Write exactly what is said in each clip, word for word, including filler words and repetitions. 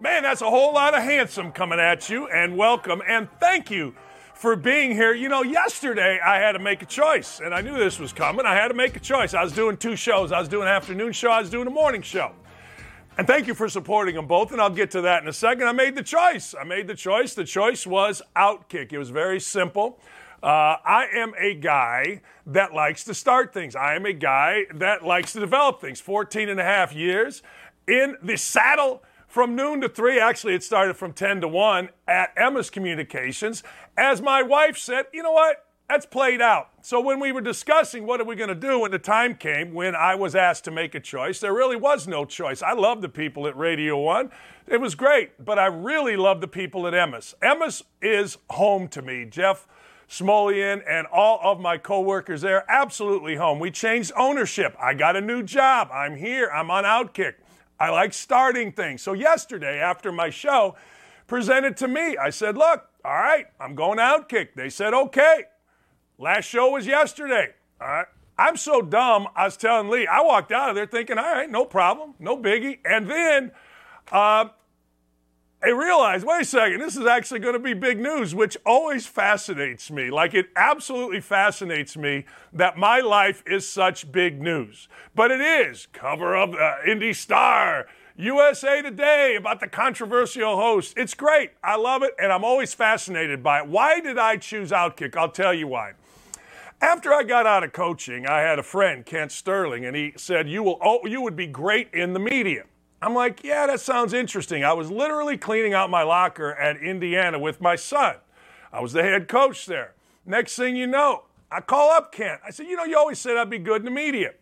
Man, that's a whole lot of handsome coming at you, and welcome, and thank you for being here. You know, yesterday I had to make a choice, and I knew this was coming. I had to make a choice. I was doing two shows. I was doing an afternoon show. I was doing a morning show. And thank you for supporting them both, and I'll get to that in a second. I made the choice. I made the choice. The choice was OutKick. It was very simple. Uh, I am a guy that likes to start things. I am a guy that likes to develop things. fourteen and a half years in the saddle from noon to three. Actually, it started from ten to one at Emmis Communications. As my wife said, you know what? That's played out. So when we were discussing what are we going to do when the time came when I was asked to make a choice, there really was no choice. I love the people at Radio One. It was great, but I really love the people at Emmis. Emmis is home to me. Jeff Smulyan and all of my coworkers there, absolutely home. We changed ownership. I got a new job. I'm here. I'm on OutKick. I like starting things. So yesterday after my show presented to me, I said, look, all right, I'm going to OutKick. They said, okay. Last show was yesterday. All right. I'm so dumb, I was telling Lee, I walked out of there thinking, all right, no problem, no biggie. And then uh, I realized, wait a second, this is actually going to be big news, which always fascinates me. Like, it absolutely fascinates me that my life is such big news. But it is. Cover of uh, Indy Star, U S A Today, about the controversial host. It's great. I love it, and I'm always fascinated by it. Why did I choose OutKick? I'll tell you why. After I got out of coaching, I had a friend, Kent Sterling, and he said, you will, oh, you would be great in the media. I'm like, yeah, that sounds interesting. I was literally cleaning out my locker at Indiana with my son. I was the head coach there. Next thing you know, I call up Kent. I said, you know, you always said I'd be good in the media.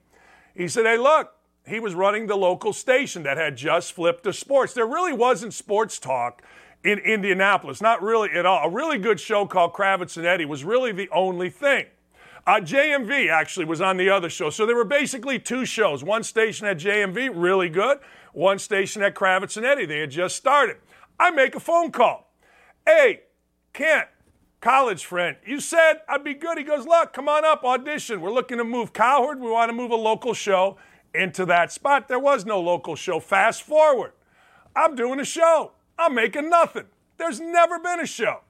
He said, hey, look, he was running the local station that had just flipped to sports. There really wasn't sports talk in Indianapolis, not really at all. A really good show called Kravitz and Eddie was really the only thing. Uh, J M V actually was on the other show. So there were basically two shows. One station at J M V, really good. One station at Kravitz and Eddie. They had just started. I make a phone call. Hey, Kent, college friend, you said I'd be good. He goes, look, come on up, audition. We're looking to move Cowherd. We want to move a local show into that spot. There was no local show. Fast forward. I'm doing a show. I'm making nothing. There's never been a show.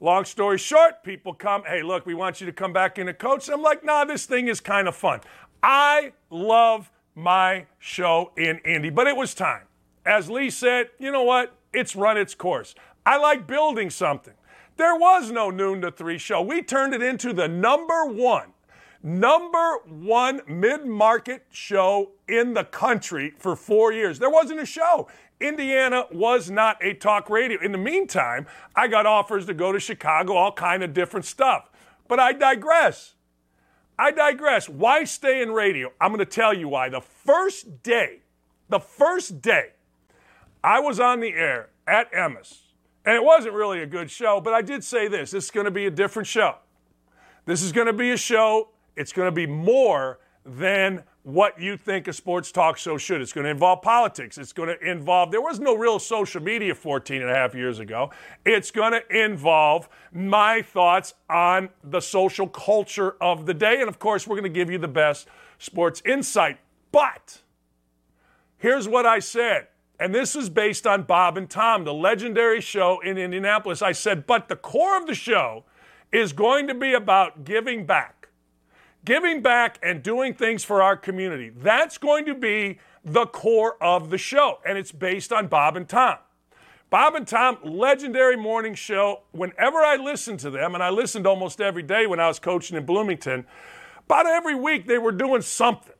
Long story short, people come, hey, look, we want you to come back in to coach. I'm like, nah, this thing is kind of fun. I love my show in Indy, but it was time. As Lee said, you know what? It's run its course. I like building something. There was no noon to three show. We turned it into the number one, number one mid-market show in the country for four years. There wasn't a show. Indiana was not a talk radio. In the meantime, I got offers to go to Chicago, all kind of different stuff. But I digress. I digress. Why stay in radio? I'm going to tell you why. The first day, the first day I was on the air at Emmis, and it wasn't really a good show, but I did say this. This is going to be a different show. This is going to be a show. It's going to be more than what you think a sports talk show should. It's going to involve politics. It's going to involve, there was no real social media fourteen and a half years ago. It's going to involve my thoughts on the social culture of the day. And of course, we're going to give you the best sports insight. But here's what I said. And this is based on Bob and Tom, the legendary show in Indianapolis. I said, but the core of the show is going to be about giving back. Giving back and doing things for our community. That's going to be the core of the show, and it's based on Bob and Tom. Bob and Tom, legendary morning show. Whenever I listened to them, and I listened almost every day when I was coaching in Bloomington, about every week they were doing something.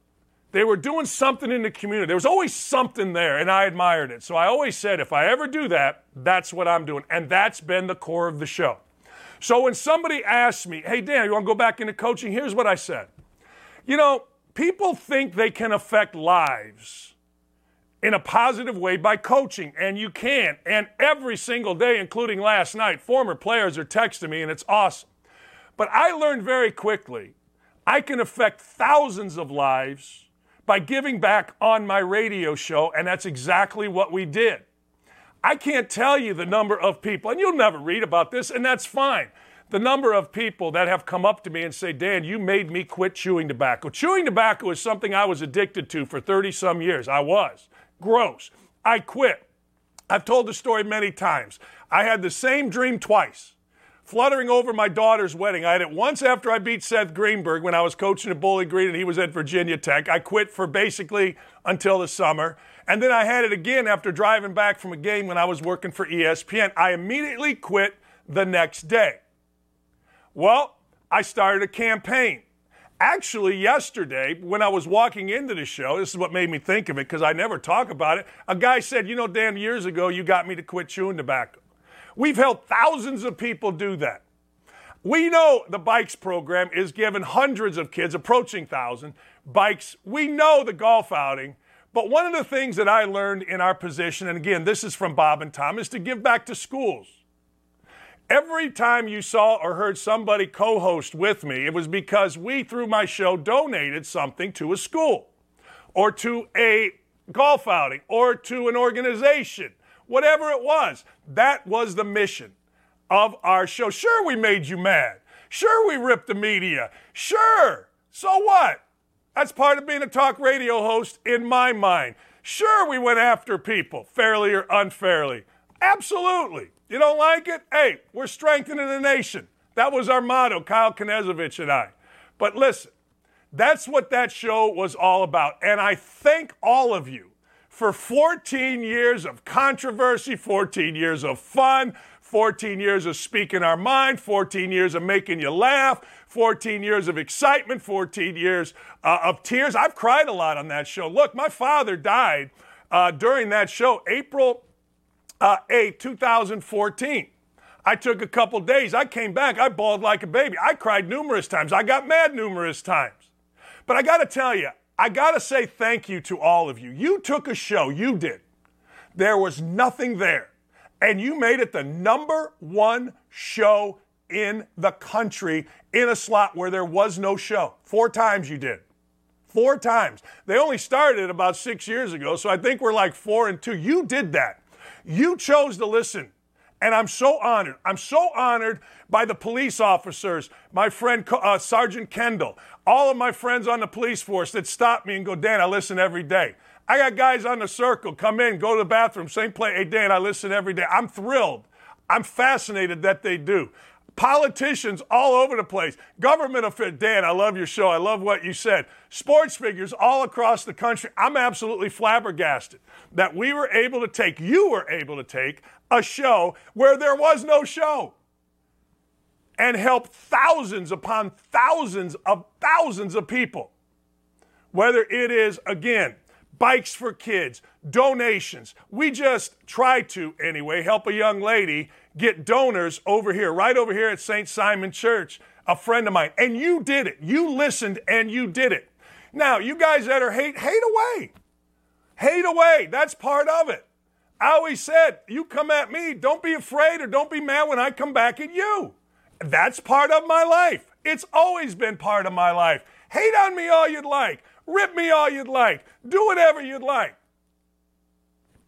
They were doing something in the community. There was always something there, and I admired it. So I always said, if I ever do that, that's what I'm doing, and that's been the core of the show. So when somebody asked me, hey, Dan, you want to go back into coaching? Here's what I said. You know, people think they can affect lives in a positive way by coaching, and you can. And every single day, including last night, former players are texting me, and it's awesome. But I learned very quickly I can affect thousands of lives by giving back on my radio show, and that's exactly what we did. I can't tell you the number of people, and you'll never read about this, and that's fine. The number of people that have come up to me and say, Dan, you made me quit chewing tobacco. Chewing tobacco is something I was addicted to for thirty-some years. I was. Gross. I quit. I've told the story many times. I had the same dream twice, fluttering over my daughter's wedding. I had it once after I beat Seth Greenberg when I was coaching at Bowling Green and he was at Virginia Tech. I quit for basically until the summer. And then I had it again after driving back from a game when I was working for E S P N. I immediately quit the next day. Well, I started a campaign. Actually, yesterday, when I was walking into the show, this is what made me think of it because I never talk about it, a guy said, you know, Dan, years ago you got me to quit chewing tobacco. We've helped thousands of people do that. We know the bikes program is giving hundreds of kids, approaching thousand, bikes. We know the golf outing. But one of the things that I learned in our position, and again, this is from Bob and Tom, is to give back to schools. Every time you saw or heard somebody co-host with me, it was because we, through my show, donated something to a school or to a golf outing or to an organization, whatever it was. That was the mission of our show. Sure, we made you mad. Sure, we ripped the media. Sure. So what? That's part of being a talk radio host in my mind. Sure, we went after people, fairly or unfairly. Absolutely. You don't like it? Hey, we're strengthening the nation. That was our motto, Kyle Konezovich and I. But listen, that's what that show was all about. And I thank all of you for fourteen years of controversy, fourteen years of fun, fourteen years of speaking our mind, fourteen years of making you laugh, fourteen years of excitement, fourteen years uh, of tears. I've cried a lot on that show. Look, my father died uh, during that show, April eighth, twenty fourteen. I took a couple days. I came back. I bawled like a baby. I cried numerous times. I got mad numerous times. But I got to tell you, I got to say thank you to all of you. You took a show. You did. There was nothing there. And you made it the number one show in the country in a slot where there was no show. Four times you did. Four times. They only started about six years ago, so I think we're like four and two. You did that. You chose to listen, and I'm so honored. I'm so honored by the police officers, my friend uh, Sergeant Kendall, all of my friends on the police force that stopped me and go, Dan, I listen every day. I got guys on the circle, come in, go to the bathroom, same place. Hey, Dan, I listen every day. I'm thrilled. I'm fascinated that they do. Politicians all over the place. Government officials, Dan, I love your show. I love what you said. Sports figures all across the country. I'm absolutely flabbergasted that we were able to take, you were able to take, a show where there was no show and help thousands upon thousands of thousands of people. Whether it is, again, bikes for kids, donations. We just try to, anyway, help a young lady get donors over here, right over here at Saint Simon Church, a friend of mine. And you did it. You listened and you did it. Now, you guys that are hate, hate away. Hate away. That's part of it. I always said, you come at me, don't be afraid or don't be mad when I come back at you. That's part of my life. It's always been part of my life. Hate on me all you'd like. Rip me all you'd like. Do whatever you'd like.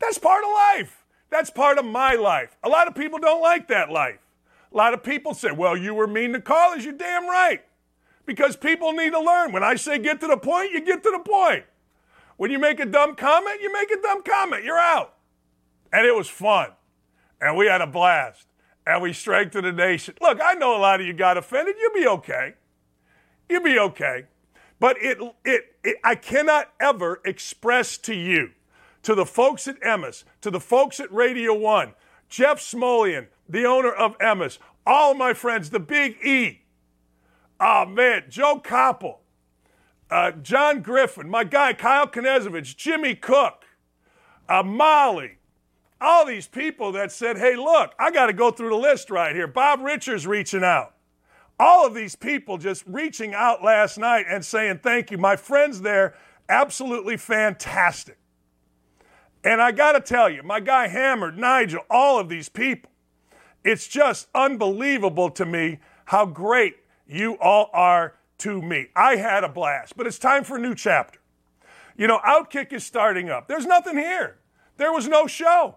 That's part of life. That's part of my life. A lot of people don't like that life. A lot of people say, well, you were mean to callers. You're damn right. Because people need to learn. When I say get to the point, you get to the point. When you make a dumb comment, you make a dumb comment. You're out. And it was fun. And we had a blast. And we strengthened the nation. Look, I know a lot of you got offended. You'll be okay. You'll be okay. But it, it, it, I cannot ever express to you, to the folks at Emmis, to the folks at Radio One, Jeff Smulyan, the owner of Emmis, all my friends, the Big E, oh man, Joe Koppel, uh, John Griffin, my guy Kyle Konezovich, Jimmy Cook, uh, Molly, all these people that said, hey, look, I got to go through the list right here. Bob Richards reaching out. All of these people just reaching out last night and saying thank you. My friends there, absolutely fantastic. And I got to tell you, my guy Hammered, Nigel, all of these people, it's just unbelievable to me how great you all are to me. I had a blast, but it's time for a new chapter. You know, OutKick is starting up. There's nothing here. There was no show.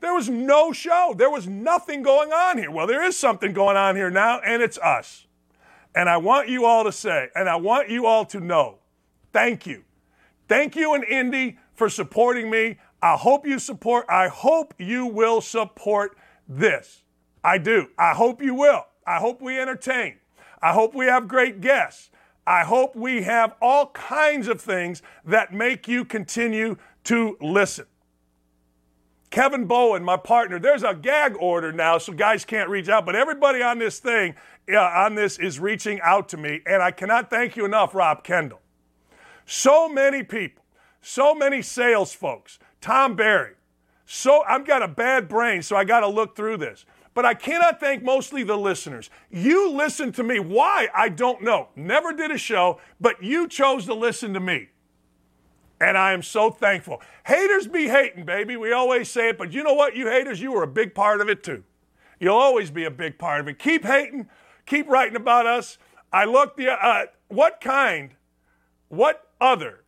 There was no show. There was nothing going on here. Well, there is something going on here now, and it's us. And I want you all to say, and I want you all to know, thank you. Thank you and Indy for supporting me. I hope you support, I hope you will support this. I do. I hope you will. I hope we entertain. I hope we have great guests. I hope we have all kinds of things that make you continue to listen. Kevin Bowen, my partner, there's a gag order now, so guys can't reach out, but everybody on this thing, uh, on this is reaching out to me, and I cannot thank you enough, Rob Kendall. So many people, so many sales folks, Tom Berry, so I've got a bad brain, so I got to look through this. But I cannot thank mostly the listeners. You listen to me. Why? I don't know. Never did a show, but you chose to listen to me. And I am so thankful. Haters be hating, baby. We always say it, but you know what, you haters, you were a big part of it too. You'll always be a big part of it. Keep hating. Keep writing about us. I looked the, uh, what kind, what other,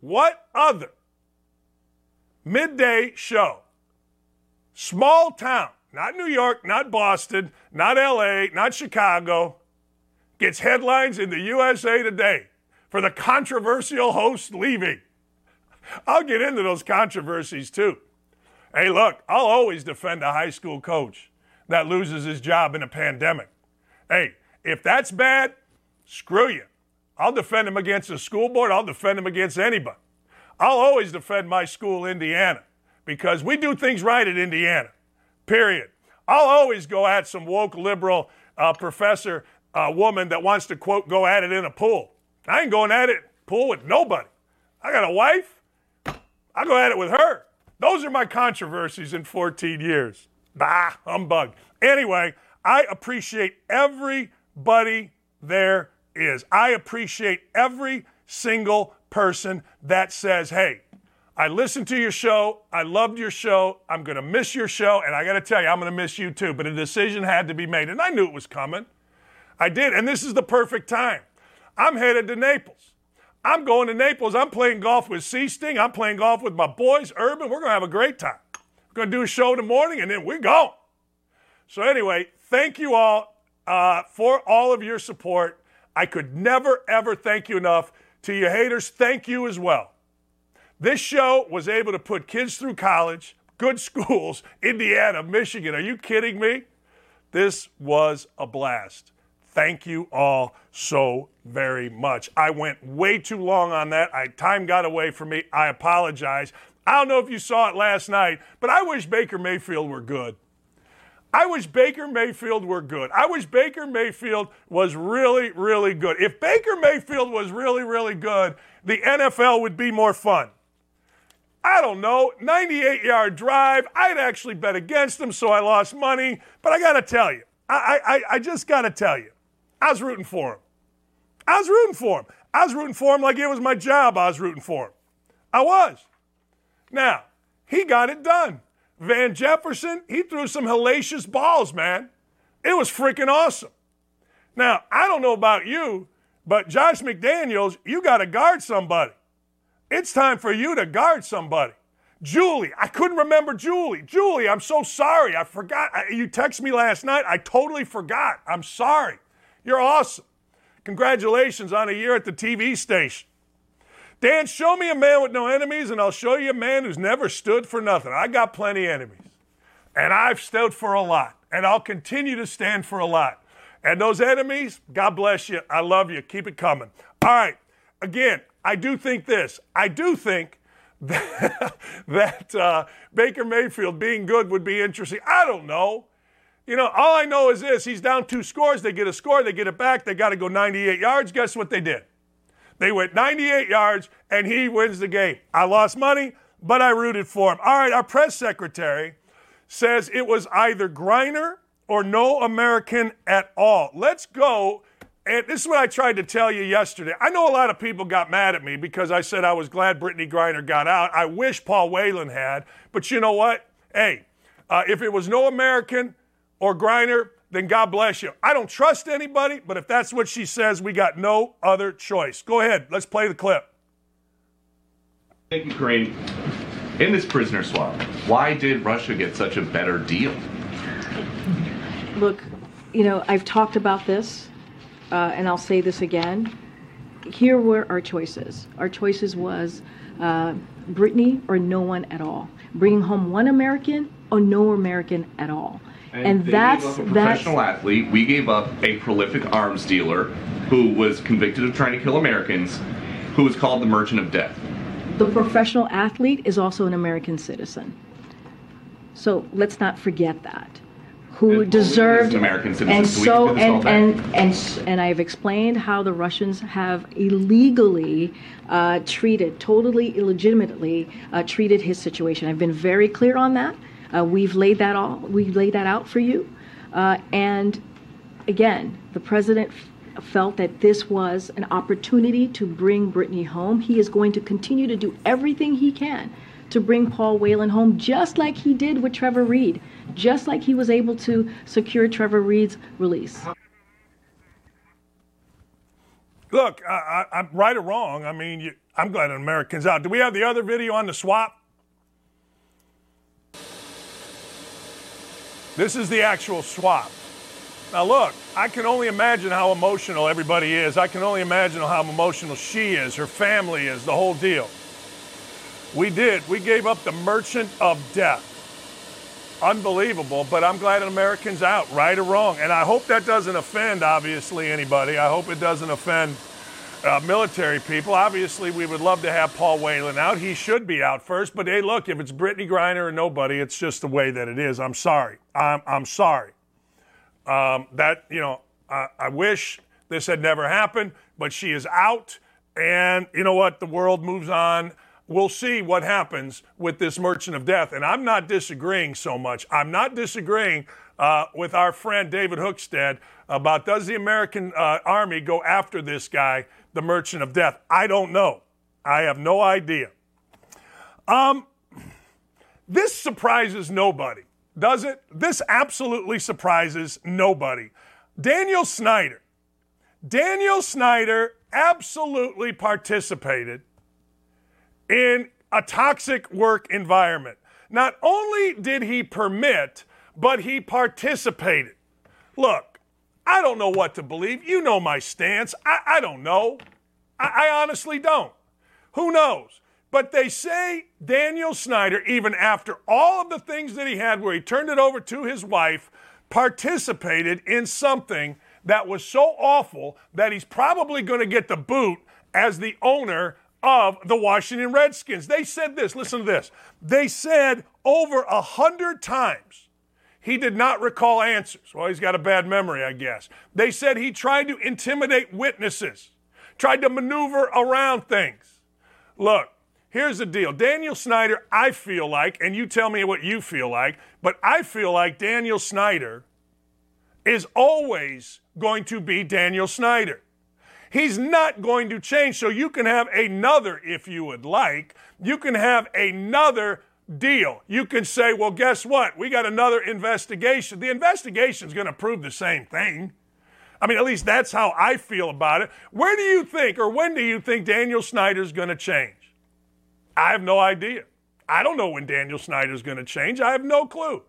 what other midday show, small town, not New York, not Boston, not L A, not Chicago, gets headlines in the U S A Today for the controversial host leaving. I'll get into those controversies too. Hey, look, I'll always defend a high school coach that loses his job in a pandemic. Hey, if that's bad, screw you. I'll defend him against the school board. I'll defend him against anybody. I'll always defend my school, Indiana, because we do things right at Indiana. Period. I'll always go at some woke liberal uh, professor uh, woman that wants to, quote, go at it in a pool. I ain't going at it pool with nobody. I got a wife. I go at it with her. Those are my controversies in fourteen years. Bah, humbug. Anyway, I appreciate everybody there is. I appreciate every single person that says, hey, I listened to your show. I loved your show. I'm going to miss your show. And I got to tell you, I'm going to miss you too. But a decision had to be made. And I knew it was coming. I did. And this is the perfect time. I'm headed to Naples. I'm going to Naples. I'm playing golf with Sea Sting. I'm playing golf with my boys, Urban. We're going to have a great time. We're going to do a show in the morning, and then we're gone. So anyway, thank you all uh, for all of your support. I could never, ever thank you enough. To you haters, thank you as well. This show was able to put kids through college, good schools, Indiana, Michigan. Are you kidding me? This was a blast. Thank you all so very much. I went way too long on that. I, time got away from me. I apologize. I don't know if you saw it last night, but I wish Baker Mayfield were good. I wish Baker Mayfield were good. I wish Baker Mayfield was really, really good. If Baker Mayfield was really, really good, the N F L would be more fun. I don't know, ninety-eight-yard drive. I'd actually bet against him, so I lost money. But I got to tell you, I, I, I just got to tell you, I was rooting for him. I was rooting for him. I was rooting for him like it was my job. I was rooting for him. I was. Now, he got it done. Van Jefferson, he threw some hellacious balls, man. It was freaking awesome. Now, I don't know about you, but Josh McDaniels, you got to guard somebody. It's time for you to guard somebody. Julie, I couldn't remember Julie. Julie, I'm so sorry. I forgot. I, you texted me last night. I totally forgot. I'm sorry. You're awesome. Congratulations on a year at the T V station. Dan, show me a man with no enemies, and I'll show you a man who's never stood for nothing. I got plenty of enemies, and I've stood for a lot, and I'll continue to stand for a lot. And those enemies, God bless you. I love you. Keep it coming. All right. Again, I do think this. I do think that, that uh, Baker Mayfield being good would be interesting. I don't know. You know, all I know is this. He's down two scores. They get a score. They get it back. They got to go ninety-eight yards. Guess what they did? They went ninety-eight yards, and he wins the game. I lost money, but I rooted for him. All right, our press secretary says it was either Griner or no American at all. Let's go. And this is what I tried to tell you yesterday. I know a lot of people got mad at me because I said I was glad Brittney Griner got out. I wish Paul Whelan had. But you know what? Hey, uh, if it was no American or Griner, then God bless you. I don't trust anybody, but if that's what she says, we got no other choice. Go ahead. Let's play the clip. Ukraine, in this prisoner swap, why did Russia get such a better deal? Look, you know, I've talked about this, uh, and I'll say this again. Here were our choices. Our choices was uh, Brittney or no one at all. Bringing home one American or no American at all. And, and that's a professional that's, athlete. We gave up a prolific arms dealer who was convicted of trying to kill Americans, who was called the Merchant of Death. The professional athlete is also an American citizen. So let's not forget that. Who and deserved an American citizen. And so, so and, and, and, and I've explained how the Russians have illegally uh, treated, totally illegitimately uh, treated his situation. I've been very clear on that. Uh, we've laid that all. We've laid that out for you. Uh, and again, the president f- felt that this was an opportunity to bring Brittney home. He is going to continue to do everything he can to bring Paul Whelan home, just like he did with Trevor Reed, just like he was able to secure Trevor Reed's release. Look, I, I, I'm right or wrong. I mean, you, I'm glad an American's out. Do we have the other video on the swap? This is the actual swap. Now, look, I can only imagine how emotional everybody is. I can only imagine how emotional she is, her family is, the whole deal. We did. We gave up the Merchant of Death. Unbelievable, but I'm glad an American's out, right or wrong. And I hope that doesn't offend, obviously, anybody. I hope it doesn't offend uh, military people. Obviously, we would love to have Paul Whelan out. He should be out first. But, hey, look, if it's Brittney Griner or nobody, it's just the way that it is. I'm sorry. I'm, I'm sorry. Um, that, you know, I, I wish this had never happened, but she is out. And you know what? The world moves on. We'll see what happens with this Merchant of Death. And I'm not disagreeing so much. I'm not disagreeing uh, with our friend David Hookstead about does the American uh, Army go after this guy, the Merchant of Death? I don't know. I have no idea. Um, this surprises nobody, does it? This absolutely surprises nobody. Daniel Snyder. Daniel Snyder absolutely participated in a toxic work environment. Not only did he permit, but he participated. Look, I don't know what to believe. You know my stance. I, I don't know. I, I honestly don't. Who knows? But they say Daniel Snyder, even after all of the things that he had where he turned it over to his wife, participated in something that was so awful that he's probably going to get the boot as the owner of the Washington Redskins. They said this, listen to this. They said over a hundred times he did not recall answers. Well, he's got a bad memory, I guess. They said he tried to intimidate witnesses, tried to maneuver around things. Look, here's the deal. Daniel Snyder, I feel like, and you tell me what you feel like, but I feel like Daniel Snyder is always going to be Daniel Snyder. He's not going to change. So you can have another, if you would like. You can have another deal. You can say, well, guess what? We got another investigation. The investigation's going to prove the same thing. I mean, at least that's how I feel about it. Where do you think, or when do you think Daniel Snyder's going to change? I have no idea. I don't know when Daniel Snyder's going to change. I have no clue.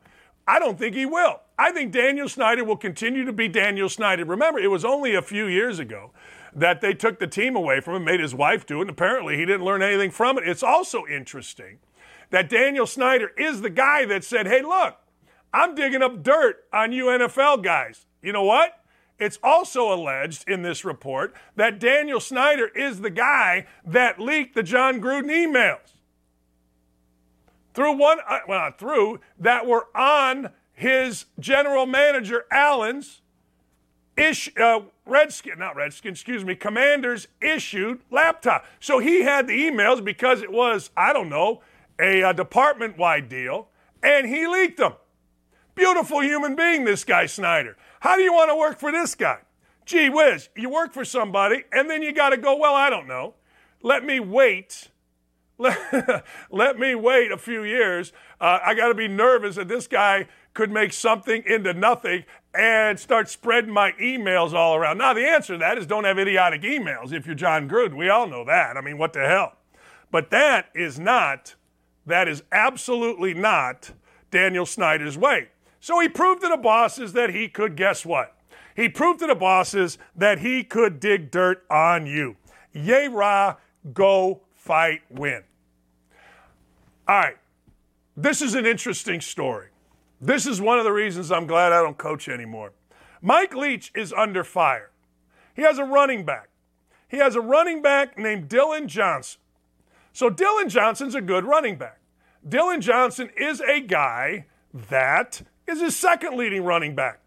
I don't think he will. I think Daniel Snyder will continue to be Daniel Snyder. Remember, it was only a few years ago that they took the team away from him, made his wife do it, and apparently he didn't learn anything from it. It's also interesting that Daniel Snyder is the guy that said, hey, look, I'm digging up dirt on you N F L guys. You know what? It's also alleged in this report that Daniel Snyder is the guy that leaked the John Gruden emails. Through one, well, not through, that were on his general manager, Allen's, ish, uh, Redskin, not Redskin, excuse me, Commanders issued laptop. So he had the emails because it was, I don't know, a, a department-wide deal, and he leaked them. Beautiful human being, this guy Snyder. How do you want to work for this guy? Gee whiz, you work for somebody, and then you got to go, well, I don't know. Let me wait. Let, let me wait a few years. Uh, I got to be nervous that this guy could make something into nothing and start spreading my emails all around. Now, the answer to that is don't have idiotic emails if you're John Gruden. We all know that. I mean, what the hell? But that is not, that is absolutely not Daniel Snyder's way. So he proved to the bosses that he could, guess what? He proved to the bosses that he could dig dirt on you. Yay, rah, go, fight, win. All right. This is an interesting story. This is one of the reasons I'm glad I don't coach anymore. Mike Leach is under fire. He has a running back. He has a running back named Dylan Johnson. So Dylan Johnson's a good running back. Dylan Johnson is a guy that is his second leading running back.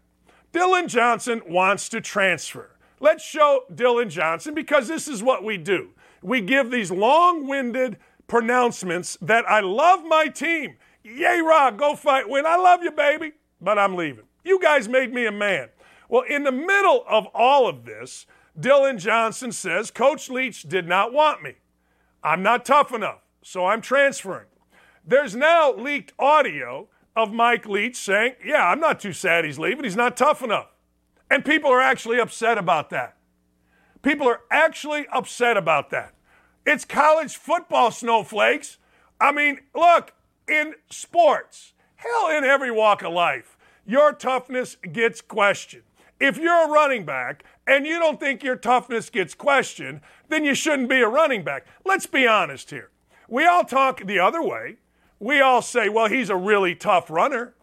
Dylan Johnson wants to transfer. Let's show Dylan Johnson, because this is what we do. We give these long-winded pronouncements that I love my team. Yay, Rob, go fight, win. I love you, baby, but I'm leaving. You guys made me a man. Well, in the middle of all of this, Dylan Johnson says, Coach Leach did not want me. I'm not tough enough, so I'm transferring. There's now leaked audio of Mike Leach saying, yeah, I'm not too sad he's leaving. He's not tough enough. And people are actually upset about that. People are actually upset about that. It's college football, snowflakes. I mean, look, in sports, hell, in every walk of life, your toughness gets questioned. If you're a running back and you don't think your toughness gets questioned, then you shouldn't be a running back. Let's be honest here. We all talk the other way. We all say, well, he's a really tough runner.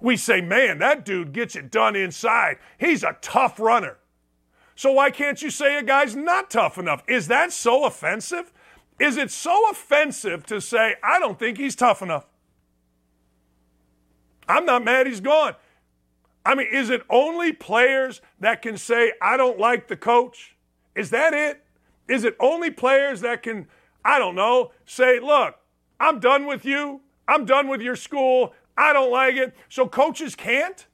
We say, man, that dude gets it done inside. He's a tough runner. So why can't you say a guy's not tough enough? Is that so offensive? Is it so offensive to say, I don't think he's tough enough? I'm not mad he's gone. I mean, is it only players that can say, I don't like the coach? Is that it? Is it only players that can, I don't know, say, look, I'm done with you. I'm done with your school. I don't like it. So coaches can't?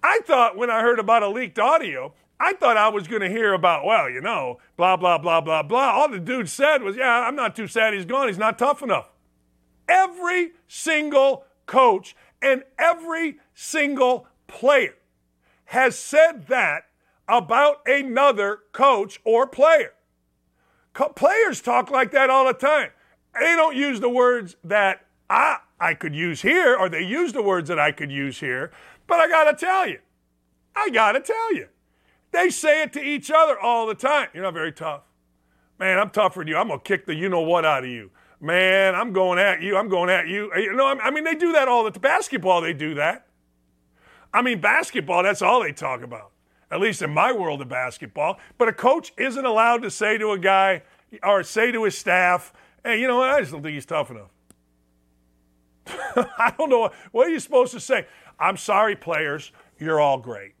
I thought when I heard about a leaked audio, I thought I was going to hear about, well, you know, blah, blah, blah, blah, blah. All the dude said was, yeah, I'm not too sad he's gone. He's not tough enough. Every single coach and every single player has said that about another coach or player. Co- players talk like that all the time. They don't use the words that I, I could use here, or they use the words that I could use here, but I got to tell you, I got to tell you, they say it to each other all the time. You're not very tough. Man, I'm tougher than you. I'm going to kick the you-know-what out of you. Man, I'm going at you. I'm going at you. You know, I mean, they do that all the time. Basketball, they do that. I mean, basketball, that's all they talk about, at least in my world of basketball. But a coach isn't allowed to say to a guy or say to his staff, hey, you know what? I just don't think he's tough enough. I don't know. What are you supposed to say? I'm sorry, players. You're all great.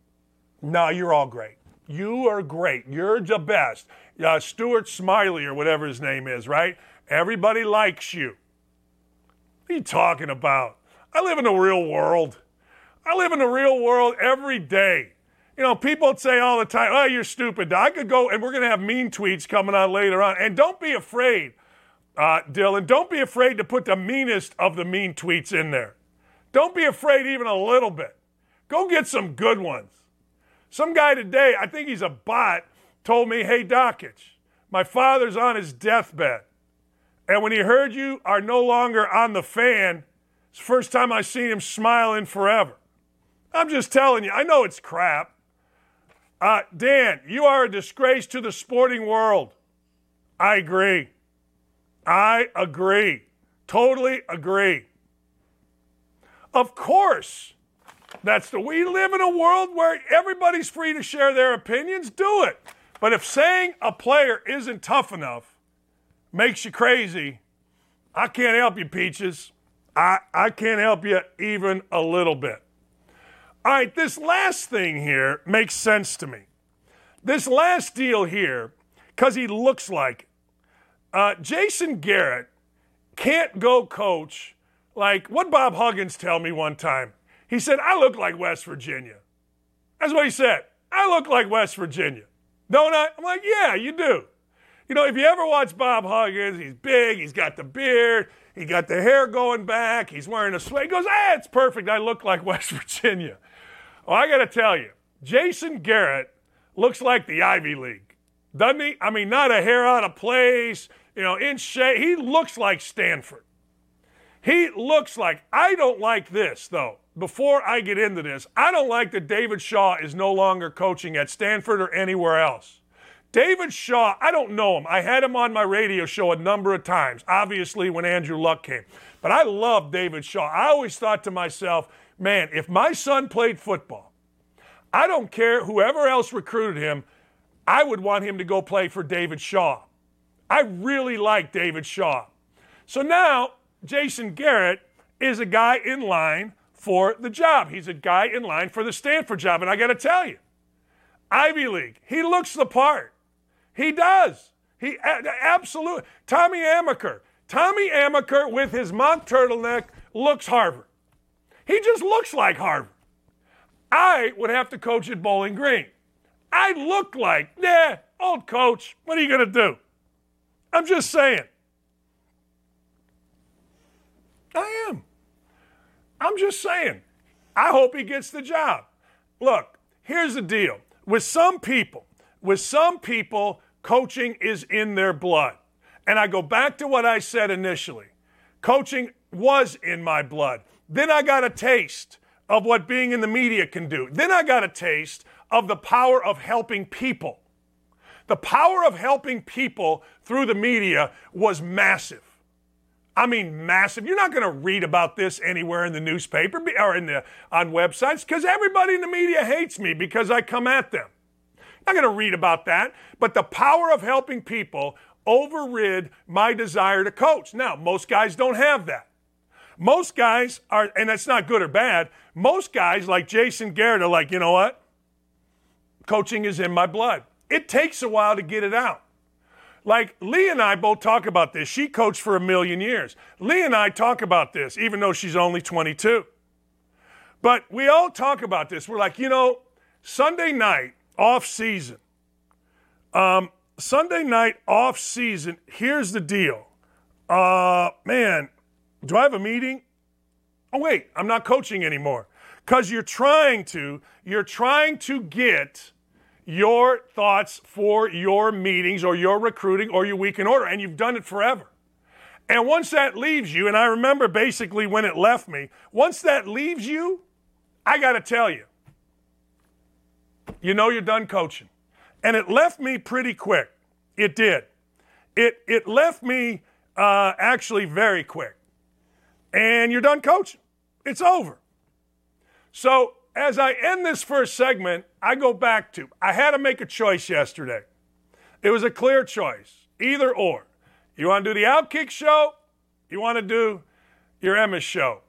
No, you're all great. You are great. You're the best. Uh, Stuart Smiley or whatever his name is, right? Everybody likes you. What are you talking about? I live in the real world. I live in the real world every day. You know, people say all the time, oh, you're stupid. I could go, and we're going to have mean tweets coming on later on. And don't be afraid. Uh, Dylan, don't be afraid to put the meanest of the mean tweets in there. Don't be afraid even a little bit. Go get some good ones. Some guy today, I think he's a bot, told me, hey, Dockich, my father's on his deathbed. And when he heard you are no longer on the fan, it's the first time I've seen him smiling forever. I'm just telling you, I know it's crap. Uh, Dan, you are a disgrace to the sporting world. I agree. I agree. Totally agree. Of course. That's the we live in a world where everybody's free to share their opinions. Do it. But if saying a player isn't tough enough makes you crazy, I can't help you, Peaches. I, I can't help you even a little bit. All right, this last thing here makes sense to me. This last deal here, because he looks like it. Uh, Jason Garrett can't go coach like what Bob Huggins tell me one time. He said, I look like West Virginia. That's what he said. I look like West Virginia. Don't I? I'm like, yeah, you do. You know, if you ever watch Bob Huggins, he's big, he's got the beard, he got the hair going back, he's wearing a sweat. He goes, ah, it's perfect. I look like West Virginia. Well, I got to tell you, Jason Garrett looks like the Ivy League, doesn't he? I mean, not a hair out of place. You know, in shape, he looks like Stanford. He looks like, I don't like this, though. Before I get into this, I don't like that David Shaw is no longer coaching at Stanford or anywhere else. David Shaw, I don't know him. I had him on my radio show a number of times, obviously when Andrew Luck came. But I love David Shaw. I always thought to myself, man, if my son played football, I don't care whoever else recruited him, I would want him to go play for David Shaw. I really like David Shaw. So now Jason Garrett is a guy in line for the job. He's a guy in line for the Stanford job. And I got to tell you, Ivy League, he looks the part. He does. He absolutely. Tommy Amaker. Tommy Amaker with his mock turtleneck looks Harvard. He just looks like Harvard. I would have to coach at Bowling Green. I look like, yeah, old coach, what are you going to do? I'm just saying. I am. I'm just saying. I hope he gets the job. Look, here's the deal. With some people, with some people, coaching is in their blood. And I go back to what I said initially. Coaching was in my blood. Then I got a taste of what being in the media can do. Then I got a taste of the power of helping people. The power of helping people through the media was massive. I mean, massive. You're not going to read about this anywhere in the newspaper or in the on websites because everybody in the media hates me because I come at them. I'm not going to read about that. But the power of helping people overrid my desire to coach. Now, most guys don't have that. Most guys are, and that's not good or bad, most guys like Jason Garrett are like, you know what? Coaching is in my blood. It takes a while to get it out. Like, Lee and I both talk about this. She coached for a million years. Lee and I talk about this, even though she's only twenty-two. But we all talk about this. We're like, you know, Sunday night, off season. Um, Sunday night, off season, here's the deal. Uh, man, do I have a meeting? Oh, wait, I'm not coaching anymore. Because you're trying to, you're trying to get your thoughts for your meetings or your recruiting or your week in order, and you've done it forever. And once that leaves you, and I remember basically when it left me, once that leaves you, I got to tell you, you know you're done coaching. And it left me pretty quick. It did. It it left me uh, actually very quick. And you're done coaching. It's over. So as I end this first segment, I go back to, I had to make a choice yesterday. It was a clear choice, either or. You want to do the OutKick show? You want to do your Emmis show?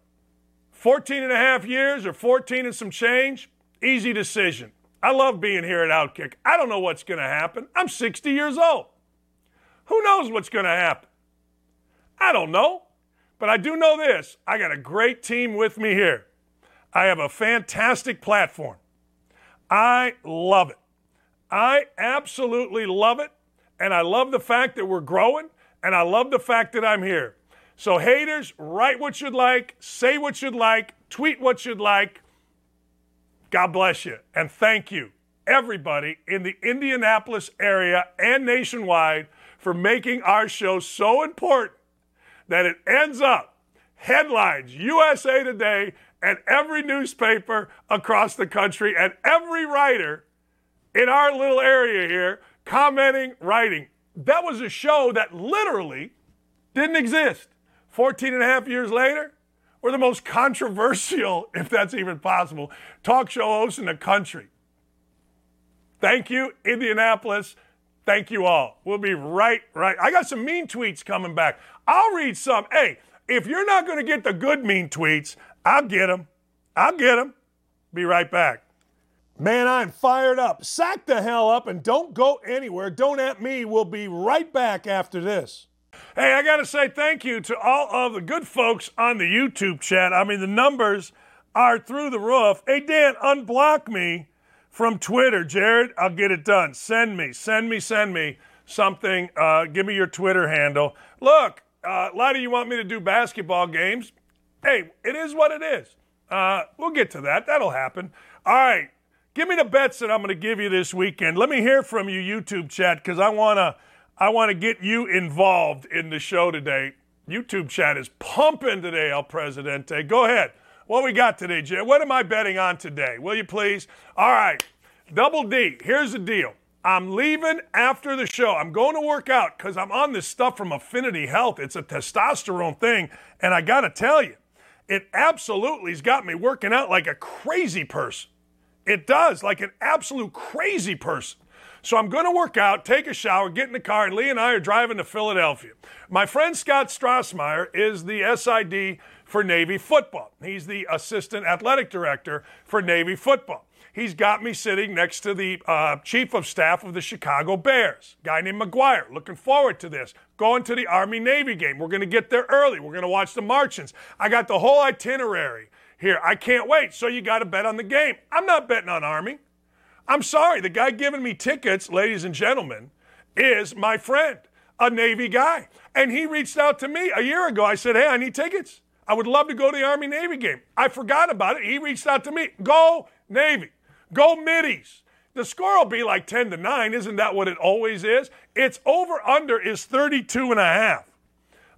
fourteen and a half years or fourteen and some change? Easy decision. I love being here at OutKick. I don't know what's going to happen. I'm sixty years old. Who knows what's going to happen? I don't know. But I do know this. I got a great team with me here. I have a fantastic platform. I love it. I absolutely love it. And I love the fact that we're growing. And I love the fact that I'm here. So haters, write what you'd like, say what you'd like, tweet what you'd like. God bless you. And thank you, everybody in the Indianapolis area and nationwide for making our show so important that it ends up headlines U S A Today and every newspaper across the country, and every writer in our little area here commenting, writing. That was a show that literally didn't exist. fourteen and a half years later, we're the most controversial, if that's even possible, talk show hosts in the country. Thank you, Indianapolis. Thank you all. We'll be right, right. I got some mean tweets coming back. I'll read some. Hey, if you're not going to get the good mean tweets, I'll get him. I'll get him. Be right back. Man, I'm fired up. Sack the hell up and don't go anywhere. Don't at me. We'll be right back after this. Hey, I got to say thank you to all of the good folks on the YouTube chat. I mean, the numbers are through the roof. Hey, Dan, unblock me from Twitter. Jared, I'll get it done. Send me, send me, send me something. Uh, give me your Twitter handle. Look, uh, a lot of you want me to do basketball games. Hey, it is what it is. Uh, we'll get to that. That'll happen. All right. Give me the bets that I'm going to give you this weekend. Let me hear from you, YouTube chat, because I want to I want to get you involved in the show today. YouTube chat is pumping today, El Presidente. Go ahead. What we got today, Jay? What am I betting on today? Will you please? All right. Double D. Here's the deal. I'm leaving after the show. I'm going to work out because I'm on this stuff from Affinity Health. It's a testosterone thing, and I got to tell you, it absolutely has got me working out like a crazy person. It does, like an absolute crazy person. So I'm going to work out, take a shower, get in the car, and Lee and I are driving to Philadelphia. My friend Scott Strassmeyer is the S I D for Navy football. He's the assistant athletic director for Navy football. He's got me sitting next to the uh, chief of staff of the Chicago Bears, a guy named McGuire. Looking forward to this. Going to the Army-Navy game. We're going to get there early. We're going to watch the Martians. I got the whole itinerary here. I can't wait. So you got to bet on the game. I'm not betting on Army. I'm sorry. The guy giving me tickets, ladies and gentlemen, is my friend, a Navy guy. And he reached out to me a year ago. I said, hey, I need tickets. I would love to go to the Army-Navy game. I forgot about it. He reached out to me. Go Navy. Go Middies. The score will be like ten to nine. Isn't that what it always is? It's over-under is thirty-two and a half.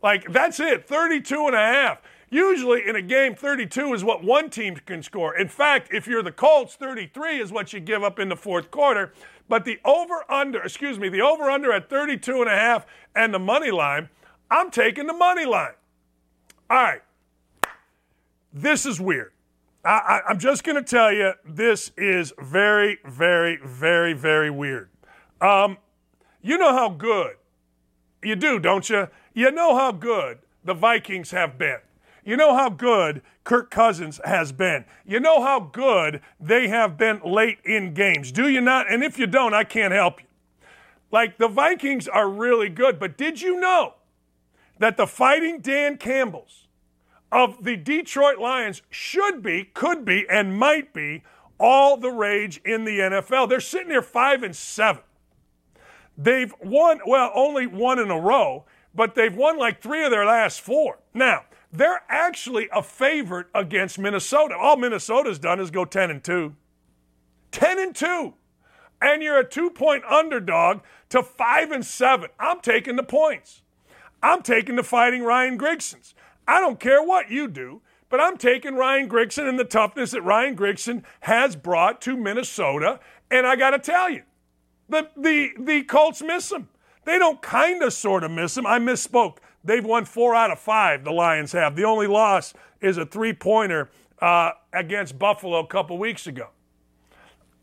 Like, that's it, thirty-two and a half. Usually in a game, thirty-two is what one team can score. In fact, if you're the Colts, thirty-three is what you give up in the fourth quarter. But the over-under, excuse me, the over-under at thirty-two and a half and the money line, I'm taking the money line. All right. This is weird. I, I'm just going to tell you, this is very, very, very, very weird. Um, you know how good, you do, don't you? You know how good the Vikings have been. You know how good Kirk Cousins has been. You know how good they have been late in games, do you not? And if you don't, I can't help you. Like, the Vikings are really good, but did you know that the Fighting Dan Campbells of the Detroit Lions should be, could be, and might be all the rage in the N F L. They're sitting here five and seven. They've won, well, only one in a row, but they've won like three of their last four. Now, they're actually a favorite against Minnesota. All Minnesota's done is go ten and two. ten and two. And you're a two-point underdog to five and seven. I'm taking the points. I'm taking the Fighting Ryan Grigsons. I don't care what you do, but I'm taking Ryan Grigson and the toughness that Ryan Grigson has brought to Minnesota. And I got to tell you, the, the, the Colts miss him. They don't kind of sort of miss him. I misspoke. They've won four out of five, the Lions have. The only loss is a three-pointer uh, against Buffalo a couple weeks ago.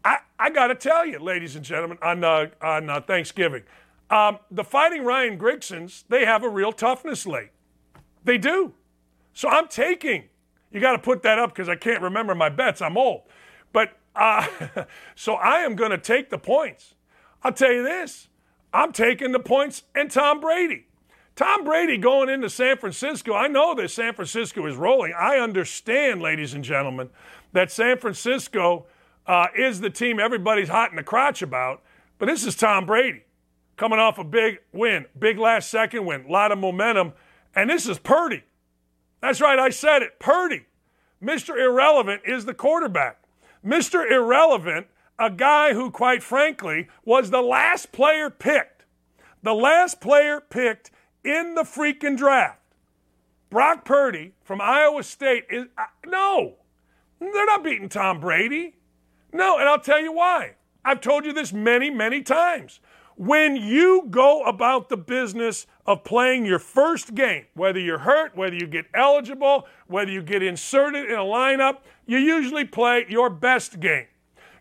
I, I got to tell you, ladies and gentlemen, on, uh, on uh, Thanksgiving, um, the Fighting Ryan Grigsons, they have a real toughness late. They do. So I'm taking. You got to put that up because I can't remember my bets. I'm old. But uh, so I am going to take the points. I'll tell you this. I'm taking the points and Tom Brady. Tom Brady going into San Francisco. I know that San Francisco is rolling. I understand, ladies and gentlemen, that San Francisco uh, is the team everybody's hot in the crotch about. But this is Tom Brady coming off a big win, big last second win, a lot of momentum. And this is Purdy. That's right, I said it. Purdy. Mister Irrelevant is the quarterback. Mister Irrelevant, a guy who, quite frankly, was the last player picked. The last player picked in the freaking draft. Brock Purdy from Iowa State is uh, – no. They're not beating Tom Brady. No, and I'll tell you why. I've told you this many, many times. When you go about the business of playing your first game, whether you're hurt, whether you get eligible, whether you get inserted in a lineup, you usually play your best game.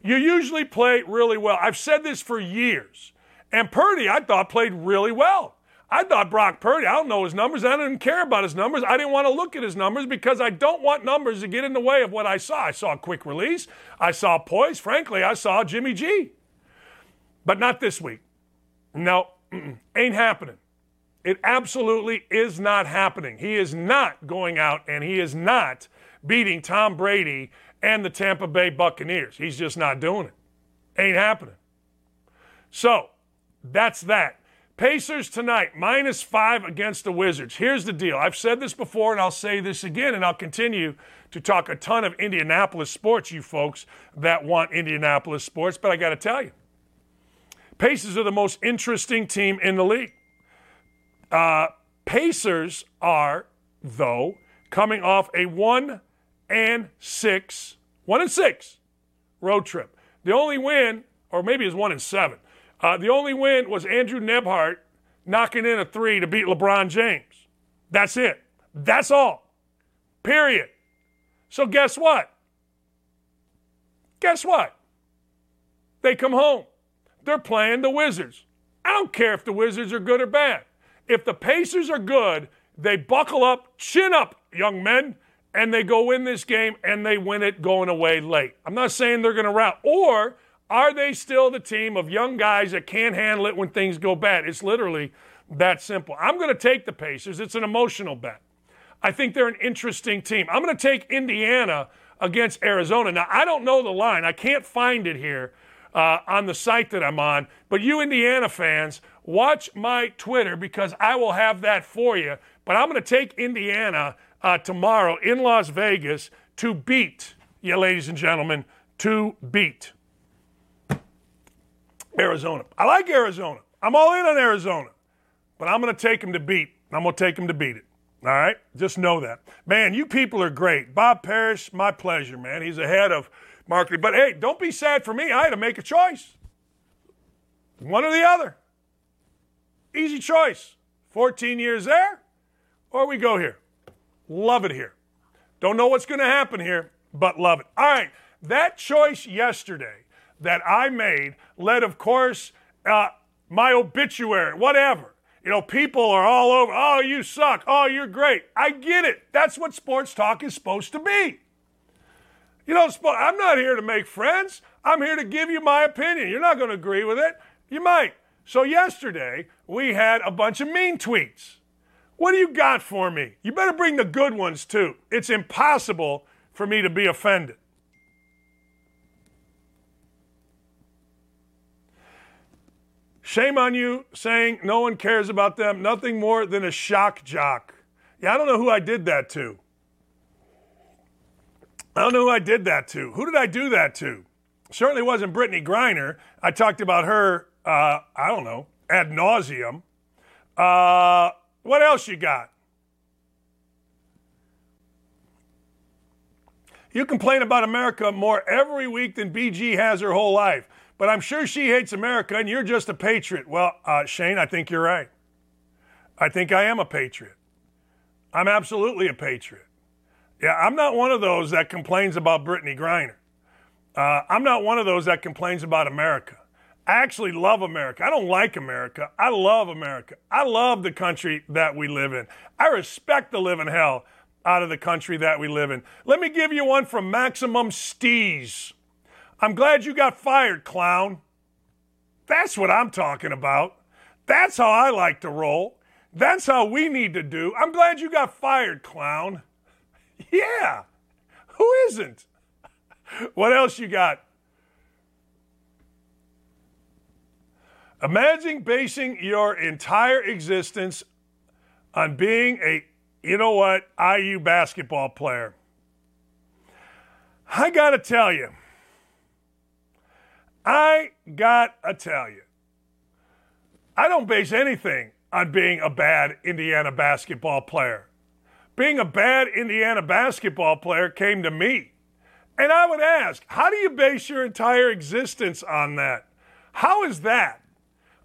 You usually play really well. I've said this for years. And Purdy, I thought, played really well. I thought Brock Purdy, I don't know his numbers. I didn't care about his numbers. I didn't want to look at his numbers because I don't want numbers to get in the way of what I saw. I saw a quick release. I saw poise. Frankly, I saw Jimmy G. But not this week. No, ain't happening. It absolutely is not happening. He is not going out, and he is not beating Tom Brady and the Tampa Bay Buccaneers. He's just not doing it. Ain't happening. So that's that. Pacers tonight, minus five against the Wizards. Here's the deal. I've said this before, and I'll say this again, and I'll continue to talk a ton of Indianapolis sports, you folks that want Indianapolis sports, but I got to tell you, Pacers are the most interesting team in the league. Uh, Pacers are, though, coming off a one and six, one and six road trip. The only win, or maybe it's one and seven. Uh, the only win was Andrew Nembhard knocking in a three to beat LeBron James. That's it. That's all. Period. So guess what? Guess what? They come home. They're playing the Wizards. I don't care if the Wizards are good or bad. If the Pacers are good, they buckle up, chin up, young men, and they go win this game, and they win it going away late. I'm not saying they're going to rout. Or are they still the team of young guys that can't handle it when things go bad? It's literally that simple. I'm going to take the Pacers. It's an emotional bet. I think they're an interesting team. I'm going to take Indiana against Arizona. Now, I don't know the line. I can't find it here uh, on the site that I'm on. But you Indiana fans, watch my Twitter because I will have that for you. But I'm going to take Indiana uh, tomorrow in Las Vegas to beat, yeah, ladies and gentlemen, to beat Arizona. I like Arizona. I'm all in on Arizona. But I'm going to take them to beat. I'm going to take them to beat it. All right, just know that. Man, you people are great. Bob Parrish, my pleasure, man. He's the head of marketing. But, hey, don't be sad for me. I had to make a choice. One or the other. Easy choice. fourteen years there, or we go here. Love it here. Don't know what's going to happen here, but love it. All right, that choice yesterday that I made led, of course, uh, my obituary, whatever. You know, people are all over, oh, you suck, oh, you're great. I get it. That's what sports talk is supposed to be. You know, I'm not here to make friends. I'm here to give you my opinion. You're not going to agree with it. You might. So yesterday, we had a bunch of mean tweets. What do you got for me? You better bring the good ones, too. It's impossible for me to be offended. Shame on you saying no one cares about them. Nothing more than a shock jock. Yeah, I don't know who I did that to. I don't know who I did that to. Who did I do that to? Certainly wasn't Brittney Griner. I talked about her, uh, I don't know, ad nauseum. Uh, what else you got? You complain about America more every week than B G has her whole life. But I'm sure she hates America, and you're just a patriot. Well, uh, Shane, I think you're right. I think I am a patriot. I'm absolutely a patriot. Yeah, I'm not one of those that complains about Brittney Griner. Uh, I'm not one of those that complains about America. I actually love America. I don't like America. I love America. I love the country that we live in. I respect the living hell out of the country that we live in. Let me give you one from Maximum Steez. I'm glad you got fired, clown. That's what I'm talking about. That's how I like to roll. That's how we need to do. I'm glad you got fired, clown. Yeah. Who isn't? What else you got? Imagine basing your entire existence on being a, you know what, I U basketball player. I got to tell you. I got to tell you, I don't base anything on being a bad Indiana basketball player. Being a bad Indiana basketball player came to me. And I would ask, how do you base your entire existence on that? How is that?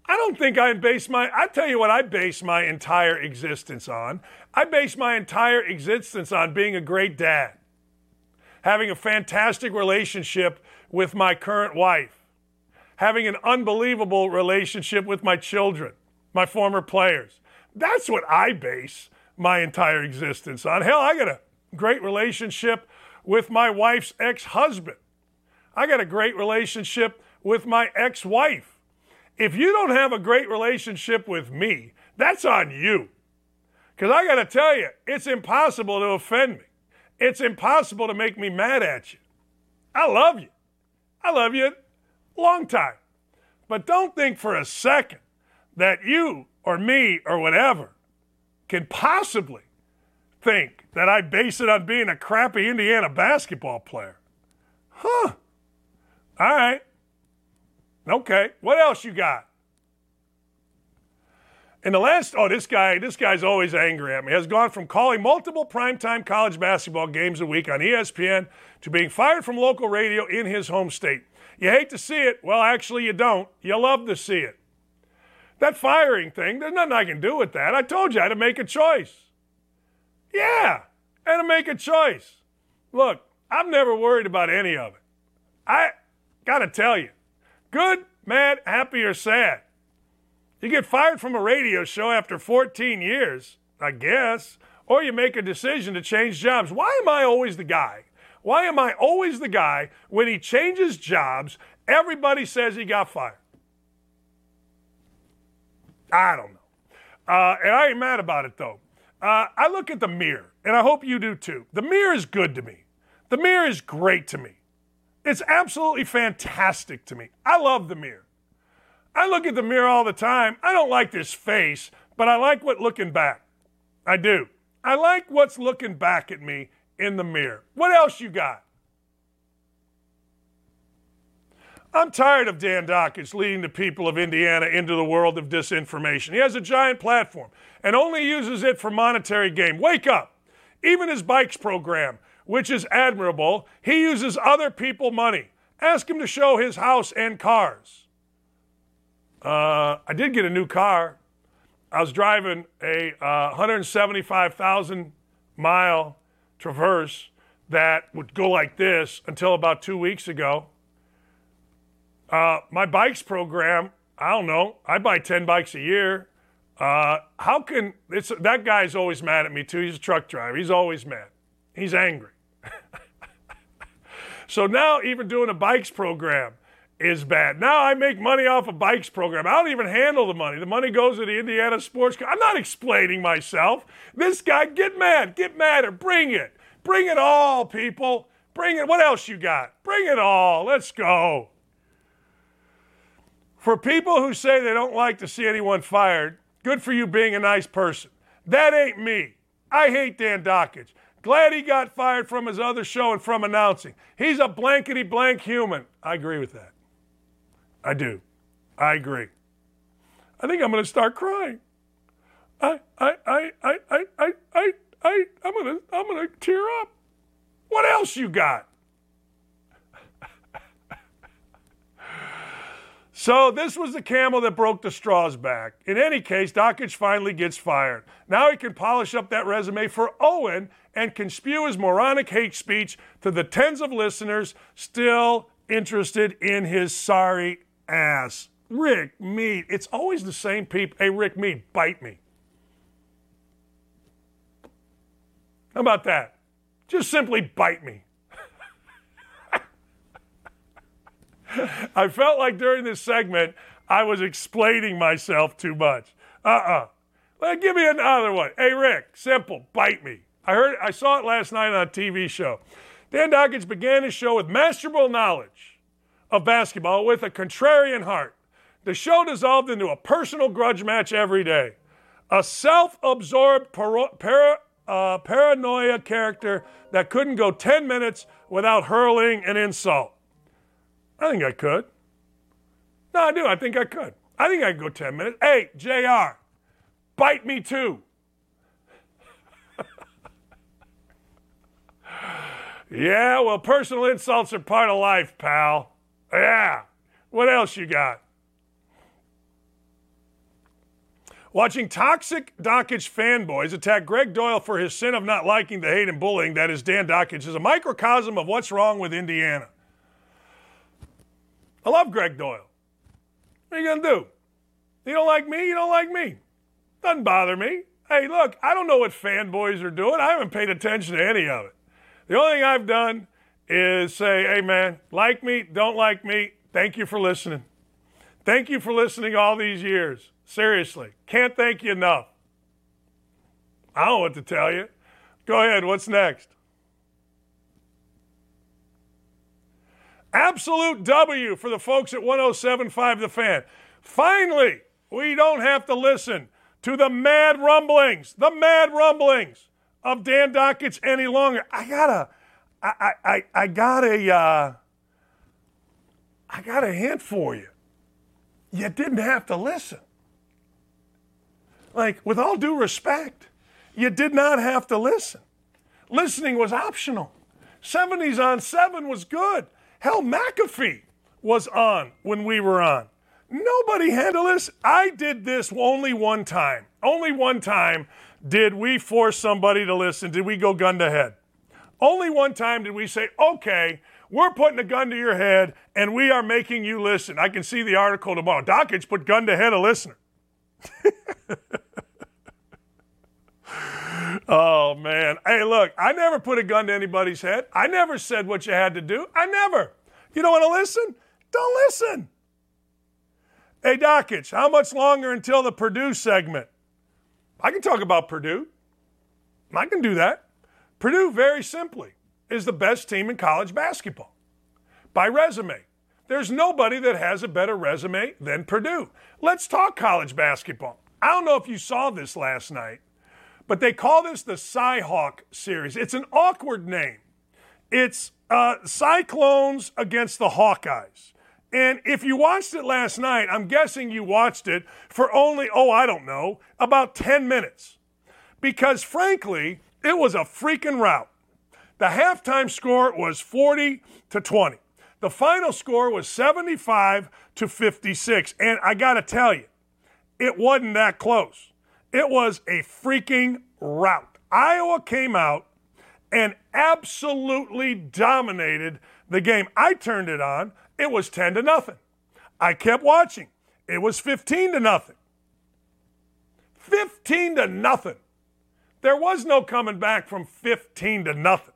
I don't think I base my, I tell you what I base my entire existence on. I base my entire existence on being a great dad, having a fantastic relationship with my current wife, having an unbelievable relationship with my children, my former players. That's what I base my entire existence on. Hell, I got a great relationship with my wife's ex-husband. I got a great relationship with my ex-wife. If you don't have a great relationship with me, that's on you. Because I got to tell you, it's impossible to offend me. It's impossible to make me mad at you. I love you. I love you. Long time. But don't think for a second that you or me or whatever can possibly think that I base it on being a crappy Indiana basketball player. Huh. All right. Okay. What else you got? In the last, oh, this guy, this guy's always angry at me, has gone from calling multiple primetime college basketball games a week on E S P N to being fired from local radio in his home state. You hate to see it. Well, actually, you don't. You love to see it. That firing thing, there's nothing I can do with that. I told you I had to make a choice. Yeah, I had to make a choice. Look, I'm never worried about any of it. I got to tell you, good, mad, happy, or sad. You get fired from a radio show after fourteen years, I guess, or you make a decision to change jobs. Why am I always the guy? Why am I always the guy when he changes jobs, everybody says he got fired? I don't know. Uh, and I ain't mad about it, though. Uh, I look at the mirror, and I hope you do, too. The mirror is good to me. The mirror is great to me. It's absolutely fantastic to me. I love the mirror. I look at the mirror all the time. I don't like this face, but I like what's looking back. I do. I like what's looking back at me in the mirror. What else you got? I'm tired of Dan Dockage leading the people of Indiana into the world of disinformation. He has a giant platform and only uses it for monetary gain. Wake up. Even his bikes program, which is admirable, he uses other people's money. Ask him to show his house and cars. Uh, I did get a new car. I was driving a uh, one hundred seventy-five thousand mile Traverse that would go like this until about two weeks ago. Uh, my bikes program, I don't know. I buy ten bikes a year. Uh, how can it's that guy's always mad at me, too. He's a truck driver. He's always mad. He's angry. So now even doing a bikes program is bad. Now I make money off a bikes program. I don't even handle the money. The money goes to the Indiana Sports Club. I'm not explaining myself. This guy, get mad, get madder, bring it. Bring it all, people. Bring it. What else you got? Bring it all. Let's go. For people who say they don't like to see anyone fired, good for you being a nice person. That ain't me. I hate Dan Dockage. Glad he got fired from his other show and from announcing. He's a blankety-blank human. I agree with that. I do. I agree. I think I'm going to start crying. I, I, I, I, I, I, I, I, I'm going to, I'm going to tear up. What else you got? So this was the camel that broke the straws back. In any case, Dockage finally gets fired. Now he can polish up that resume for Owen and can spew his moronic hate speech to the tens of listeners still interested in his sorry ass. Rick Mead. It's always the same people. Hey, Rick Mead, bite me. How about that? Just simply bite me. I felt like during this segment I was explaining myself too much. Uh-uh. Well, give me another one. Hey, Rick, simple, bite me. I heard, I saw it last night on a T V show. Dan Dockage began his show with masterful knowledge of basketball with a contrarian heart. The show dissolved into a personal grudge match every day. A self-absorbed para, para, uh, paranoia character that couldn't go ten minutes without hurling an insult. I think I could. No, I do. I think I could. I think I could go ten minutes. Hey, J R, bite me too. Yeah, well, personal insults are part of life, pal. Yeah. What else you got? Watching toxic Dockage fanboys attack Greg Doyle for his sin of not liking the hate and bullying that is Dan Dockage is a microcosm of what's wrong with Indiana. I love Greg Doyle. What are you going to do? You don't like me? You don't like me. Doesn't bother me. Hey, look, I don't know what fanboys are doing. I haven't paid attention to any of it. The only thing I've done is say, hey, man, like me, don't like me, thank you for listening. Thank you for listening all these years. Seriously, can't thank you enough. I don't know what to tell you. Go ahead, what's next? Absolute W for the folks at one oh seven point five The Fan. Finally, we don't have to listen to the mad rumblings, the mad rumblings. of Dan Dockage any longer. I gotta, I, I, I got a, uh, I got a hint for you. You didn't have to listen. Like, with all due respect, you did not have to listen. Listening was optional. seventies on seven was good. Hell, McAfee was on when we were on. Nobody had to listen. I did this only one time. Only one time did we force somebody to listen. Did we go gun to head? Only one time did we say, okay, we're putting a gun to your head and we are making you listen. I can see the article tomorrow. Dockage put gun to head a listener. Oh, man. Hey, look, I never put a gun to anybody's head. I never said what you had to do. I never. You don't want to listen? Don't listen. Hey, Dockage, how much longer until the Purdue segment? I can talk about Purdue. I can do that. Purdue, very simply, is the best team in college basketball by resume. There's nobody that has a better resume than Purdue. Let's talk college basketball. I don't know if you saw this last night, but they call this the Cy-Hawk series. It's an awkward name. It's uh, Cyclones against the Hawkeyes. And if you watched it last night, I'm guessing you watched it for only, oh, I don't know, about ten minutes. Because, frankly, it was a freaking rout. The halftime score was forty to twenty. The final score was seventy-five to fifty-six. And I got to tell you, it wasn't that close. It was a freaking rout. Iowa came out and absolutely dominated the game. I turned it on. It was ten to nothing. I kept watching. It was fifteen to nothing. fifteen to nothing. There was no coming back from fifteen to nothing.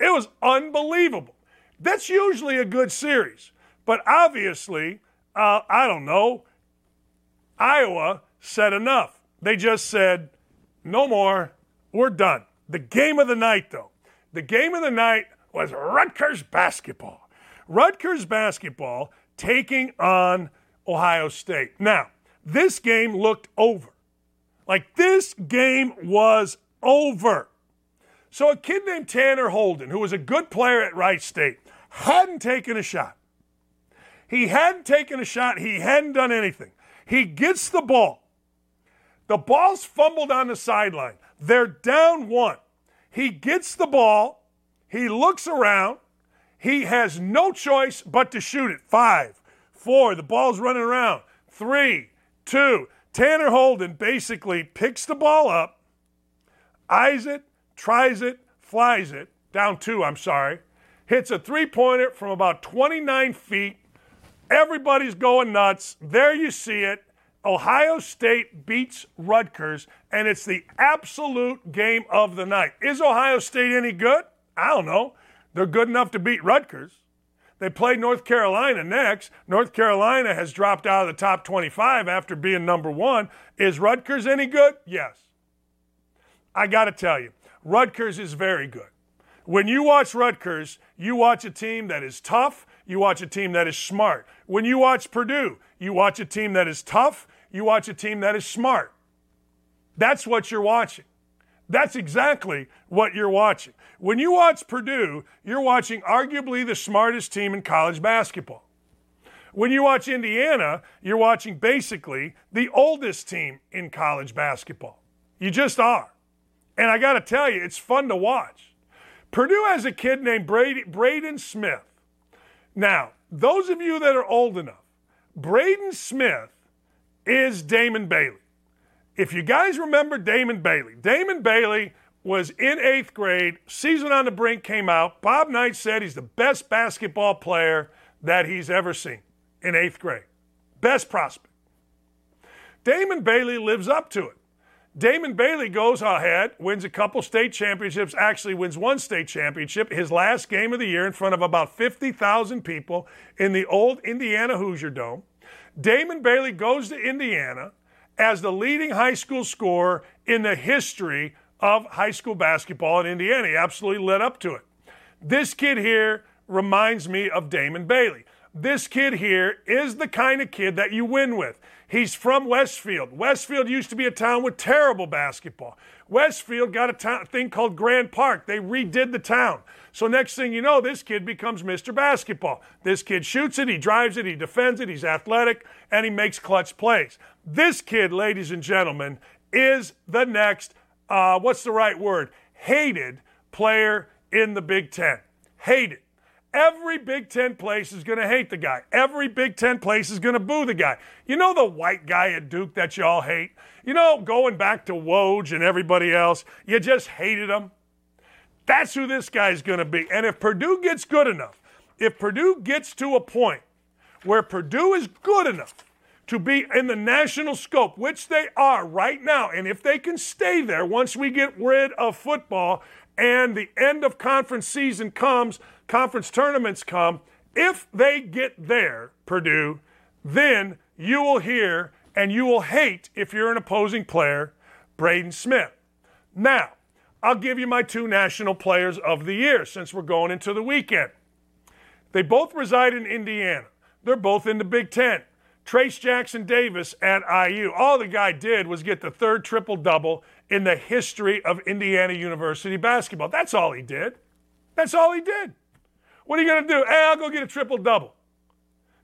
It was unbelievable. That's usually a good series. But obviously, uh, I don't know, Iowa said enough. They just said, no more, we're done. The game of the night, though, the game of the night was Rutgers basketball. Rutgers basketball taking on Ohio State. Now, this game looked over. Like, this game was over. So a kid named Tanner Holden, who was a good player at Wright State, hadn't taken a shot. He hadn't taken a shot. He hadn't done anything. He gets the ball. The ball's fumbled on the sideline. They're down one. He gets the ball. He looks around. He has no choice but to shoot it. Five, four, the ball's running around. Three, two. Tanner Holden basically picks the ball up, eyes it, tries it, flies it, down two, I'm sorry, hits a three-pointer from about twenty-nine feet. Everybody's going nuts. There you see it. Ohio State beats Rutgers, and it's the absolute game of the night. Is Ohio State any good? I don't know. They're good enough to beat Rutgers. They play North Carolina next. North Carolina has dropped out of the top twenty-five after being number one. Is Rutgers any good? Yes. I got to tell you, Rutgers is very good. When you watch Rutgers, you watch a team that is tough. You watch a team that is smart. When you watch Purdue, you watch a team that is tough. You watch a team that is smart. That's what you're watching. That's exactly what you're watching. When you watch Purdue, you're watching arguably the smartest team in college basketball. When you watch Indiana, you're watching basically the oldest team in college basketball. You just are. And I got to tell you, it's fun to watch. Purdue has a kid named Braden Smith. Now, those of you that are old enough, Braden Smith is Damon Bailey. If you guys remember Damon Bailey, Damon Bailey was in eighth grade, season on the brink came out. Bob Knight said he's the best basketball player that he's ever seen in eighth grade. Best prospect. Damon Bailey lives up to it. Damon Bailey goes ahead, wins a couple state championships, actually wins one state championship, his last game of the year in front of about fifty thousand people in the old Indiana Hoosier Dome. Damon Bailey goes to Indiana as the leading high school scorer in the history of high school basketball in Indiana. He absolutely led up to it. This kid here reminds me of Damon Bailey. This kid here is the kind of kid that you win with. He's from Westfield. Westfield used to be a town with terrible basketball. Westfield got a town, thing called Grand Park. They redid the town. So next thing you know, this kid becomes Mister Basketball. This kid shoots it, he drives it, he defends it, he's athletic, and he makes clutch plays. This kid, ladies and gentlemen, is the next, uh, what's the right word, hated player in the Big Ten. Hated. Every Big Ten place is going to hate the guy. Every Big Ten place is going to boo the guy. You know the white guy at Duke that you all hate? You know, going back to Woj and everybody else, you just hated him. That's who this guy's going to be. And if Purdue gets good enough, if Purdue gets to a point where Purdue is good enough to be in the national scope, which they are right now, and if they can stay there once we get rid of football and the end of conference season comes, conference tournaments come, if they get there, Purdue, then you will hear and you will hate, if you're an opposing player, Braden Smith. Now, I'll give you my two national players of the year since we're going into the weekend. They both reside in Indiana. They're both in the Big Ten. Trace Jackson Davis at I U. All the guy did was get the third triple-double in the history of Indiana University basketball. That's all he did. That's all he did. What are you going to do? Hey, I'll go get a triple-double.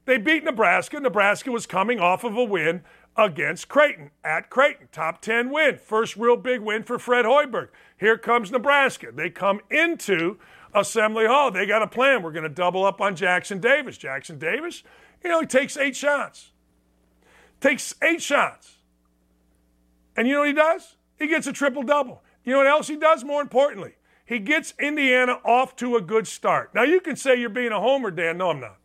They beat Nebraska. Nebraska was coming off of a win against Creighton, at Creighton, top ten win, first real big win for Fred Hoiberg. Here comes Nebraska. They come into Assembly Hall. They got a plan. We're going to double up on Jackson Davis. Jackson Davis, you know, he takes eight shots. Takes eight shots. And you know what he does? He gets a triple-double. You know what else he does? More importantly, he gets Indiana off to a good start. Now, you can say you're being a homer, Dan. No, I'm not.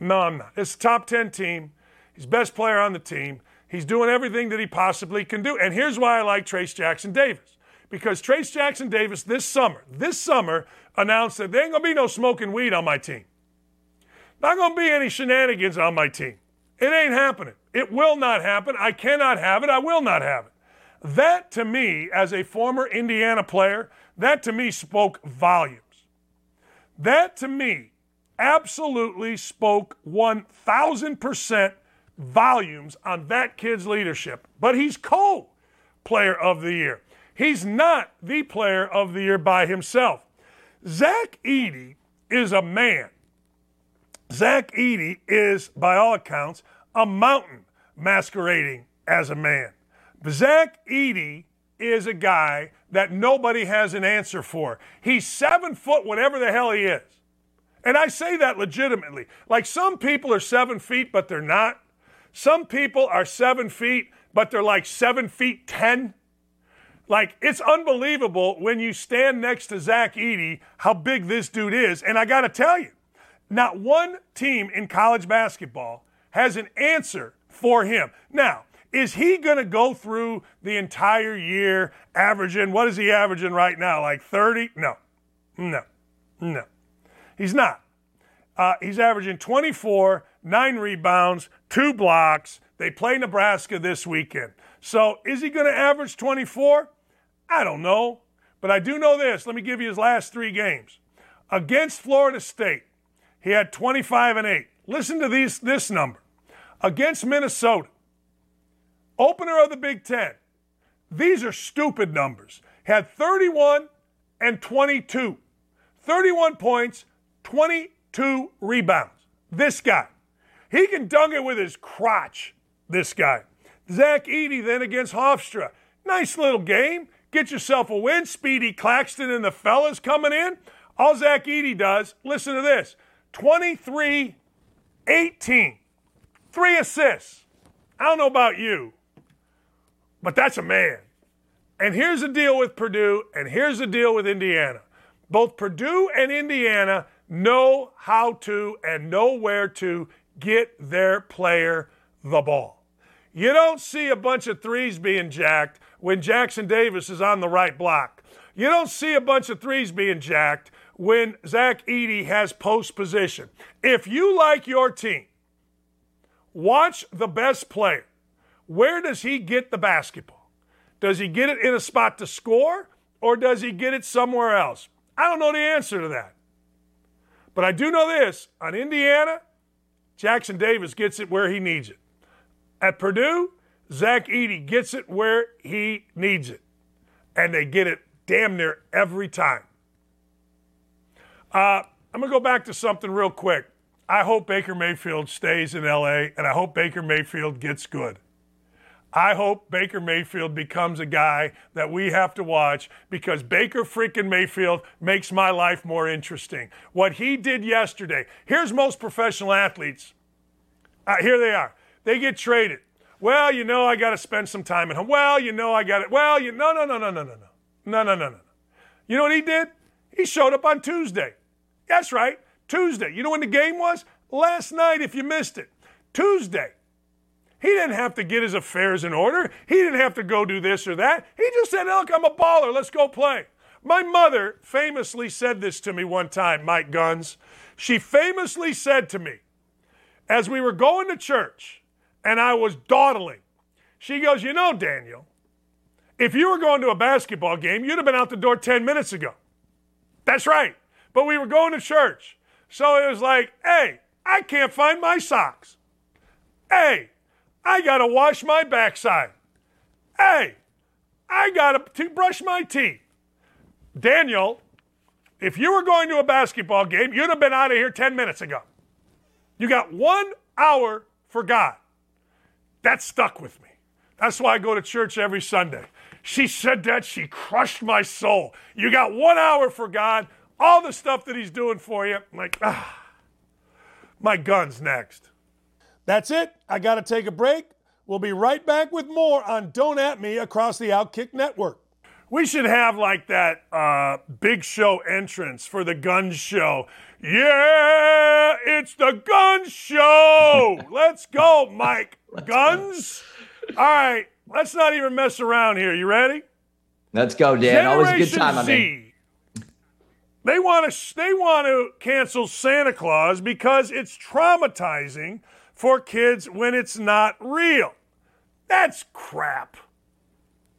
No, I'm not. It's a top ten team. He's best player on the team. He's doing everything that he possibly can do. And here's why I like Trace Jackson Davis. Because Trace Jackson Davis this summer, this summer, announced that there ain't going to be no smoking weed on my team. Not going to be any shenanigans on my team. It ain't happening. It will not happen. I cannot have it. I will not have it. That, to me, as a former Indiana player, that, to me, spoke volumes. That, to me, absolutely spoke one thousand percent volumes on that kid's leadership. But he's co-player of the year. He's not the player of the year by himself. Zach Edey is a man. Zach Edey is, by all accounts, a mountain masquerading as a man. But Zach Edey is a guy that nobody has an answer for. He's seven foot, whatever the hell he is. And I say that legitimately. Like, some people are seven feet, but they're not. Some people are seven feet, but they're like seven feet ten. Like, it's unbelievable when you stand next to Zach Edey how big this dude is. And I got to tell you, not one team in college basketball has an answer for him. Now, is he going to go through the entire year averaging, what is he averaging right now, like thirty? No, no, no. He's not. Uh, he's averaging twenty-four, nine rebounds, two blocks. They play Nebraska this weekend. So is he going to average twenty-four? I don't know. But I do know this. Let me give you his last three games. Against Florida State, he had twenty-five and eight. Listen to these, this number. Against Minnesota, opener of the Big Ten, these are stupid numbers, had thirty-one and twenty-two. thirty-one points, twenty-two rebounds. This guy. He can dunk it with his crotch, this guy. Zach Edey then against Hofstra. Nice little game. Get yourself a win. Speedy Claxton and the fellas coming in. All Zach Edey does, listen to this, twenty-three eighteen. Three assists. I don't know about you, but that's a man. And here's the deal with Purdue, and here's the deal with Indiana. Both Purdue and Indiana know how to and know where to get their player the ball. You don't see a bunch of threes being jacked when Jackson Davis is on the right block. You don't see a bunch of threes being jacked when Zach Edey has post position. If you like your team, watch the best player. Where does he get the basketball? Does he get it in a spot to score, or does he get it somewhere else? I don't know the answer to that. But I do know this. On Indiana, Jackson Davis gets it where he needs it. At Purdue, Zach Edey gets it where he needs it. And they get it damn near every time. Uh, I'm going to go back to something real quick. I hope Baker Mayfield stays in L A, and I hope Baker Mayfield gets good. I hope Baker Mayfield becomes a guy that we have to watch, because Baker freaking Mayfield makes my life more interesting. What he did yesterday, here's most professional athletes. Uh, here they are. They get traded. Well, you know, I got to spend some time at home. Well, you know, I got it. Well, you no, no, no, no, no, no, no, no, no, no, no. You know what he did? He showed up on Tuesday. That's right, Tuesday. You know when the game was? Last night, if you missed it. Tuesday. He didn't have to get his affairs in order. He didn't have to go do this or that. He just said, look, I'm a baller. Let's go play. My mother famously said this to me one time, Mike Guns. She famously said to me, as we were going to church, and I was dawdling, she goes, you know, Daniel, if you were going to a basketball game, you'd have been out the door ten minutes ago. That's right. But we were going to church. So it was like, hey, I can't find my socks. Hey, I got to wash my backside. Hey, I got to brush my teeth. Daniel, if you were going to a basketball game, you'd have been out of here ten minutes ago. You got one hour for God. That stuck with me. That's why I go to church every Sunday. She said that. She crushed my soul. You got one hour for God. All the stuff that he's doing for you. I'm like, ah, my gun's next. That's it. I got to take a break. We'll be right back with more on Don't At Me across the OutKick Network. We should have like that uh, big show entrance for the gun show. Yeah, it's the gun show. Let's go, Mike. Let's Guns. Go. All right. Let's not even mess around here. You ready? Let's go, Dan. Generation Always a good time. I mean. They want to they want to cancel Santa Claus because it's traumatizing for kids when it's not real. That's crap.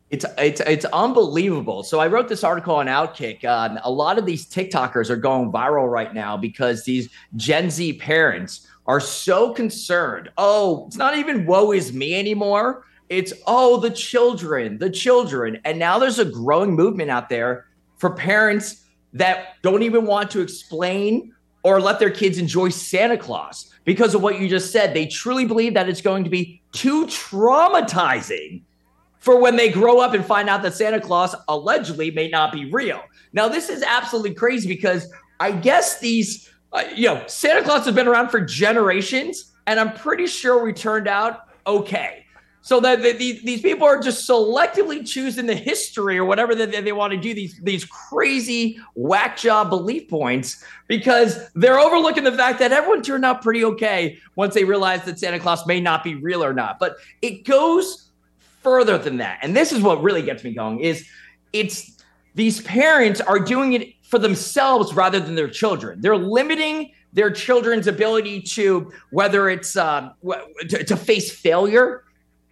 It's it's it's unbelievable. So I wrote this article on OutKick. Uh, a lot of these TikTokers are going viral right now because these Gen Z parents are so concerned. Oh, it's not even woe is me anymore. It's, oh, the children, the children. And now there's a growing movement out there for parents that don't even want to explain or let their kids enjoy Santa Claus because of what you just said. They truly believe that it's going to be too traumatizing for when they grow up and find out that Santa Claus allegedly may not be real. Now, this is absolutely crazy because I guess these, uh, you know, Santa Claus has been around for generations, and I'm pretty sure we turned out okay. So that the, the, these people are just selectively choosing the history or whatever that they, they want to do, these these crazy whack job belief points, because they're overlooking the fact that everyone turned out pretty okay once they realize that Santa Claus may not be real or not. But it goes further than that. And this is what really gets me going is it's these parents are doing it for themselves rather than their children. They're limiting their children's ability to whether it's uh, to, to face failure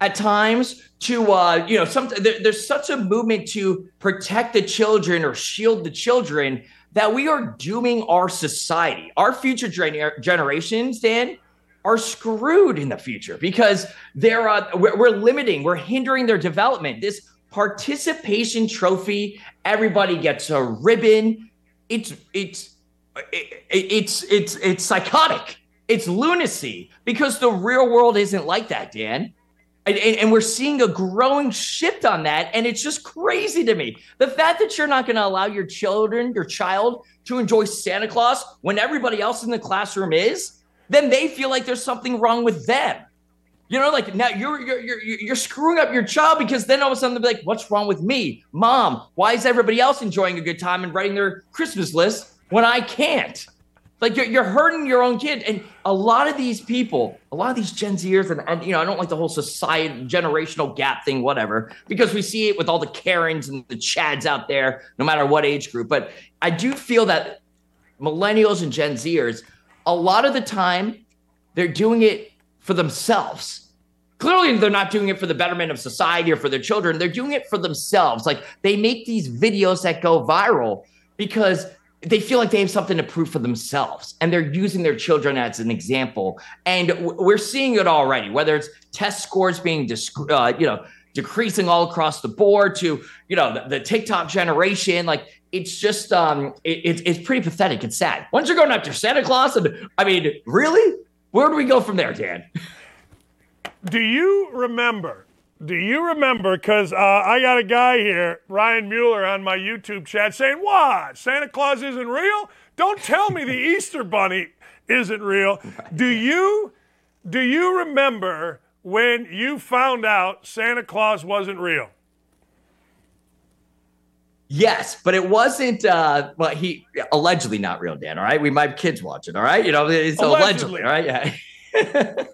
at times, to, uh, you know, some, there, there's such a movement to protect the children or shield the children that we are dooming our society. Our future gener- generations, Dan, are screwed in the future because they're uh, we're, we're limiting, we're hindering their development. This participation trophy, everybody gets a ribbon. It's, it's, it, it's, it's, it's psychotic. It's lunacy because the real world isn't like that, Dan. And, and we're seeing a growing shift on that. And it's just crazy to me. The fact that you're not going to allow your children, your child to enjoy Santa Claus when everybody else in the classroom is, then they feel like there's something wrong with them. You know, like now you're, you're, you're, you're screwing up your child because then all of a sudden they'll be like, what's wrong with me? Mom, why is everybody else enjoying a good time and writing their Christmas list when I can't? Like you're, you're hurting your own kid. And a lot of these people, a lot of these Gen Zers, and, and you know, I don't like the whole society, generational gap thing, whatever, because we see it with all the Karens and the Chads out there, no matter what age group. But I do feel that millennials and Gen Zers, a lot of the time, they're doing it for themselves. Clearly, they're not doing it for the betterment of society or for their children. They're doing it for themselves. Like they make these videos that go viral because they feel like they have something to prove for themselves, and they're using their children as an example. And we're seeing it already, whether it's test scores being, disc- uh, you know, decreasing all across the board to, you know, the, the TikTok generation. Like it's just, um, it, it's, it's pretty pathetic. It's sad. Once you're going after Santa Claus, and I mean, really, where do we go from there, Dan? Do you remember Do you remember, because uh, I got a guy here, Ryan Mueller, on my YouTube chat saying, what, Santa Claus isn't real? Don't tell me the Easter Bunny isn't real. Do you, do you remember when you found out Santa Claus wasn't real? Yes, but it wasn't, uh, well, he allegedly not real, Dan, all right? We might have kids watching, all right? You know, it's allegedly, allegedly all right? Yeah.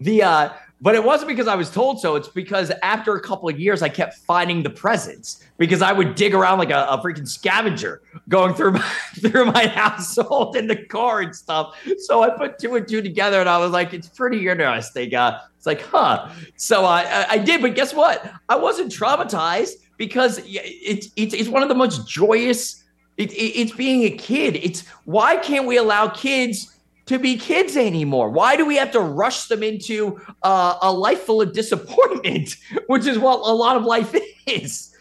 the, uh, But it wasn't because I was told so. It's because after a couple of years, I kept finding the presents because I would dig around like a, a freaking scavenger going through my, through my household in the car and stuff. So I put two and two together and I was like, it's pretty interesting. Uh, it's like, huh. So I, I, I did. But guess what? I wasn't traumatized because it's it, it's one of the most joyous. It, it, it's being a kid. It's why can't we allow kids to be kids anymore? Why do we have to rush them into uh, a life full of disappointment, which is what a lot of life is?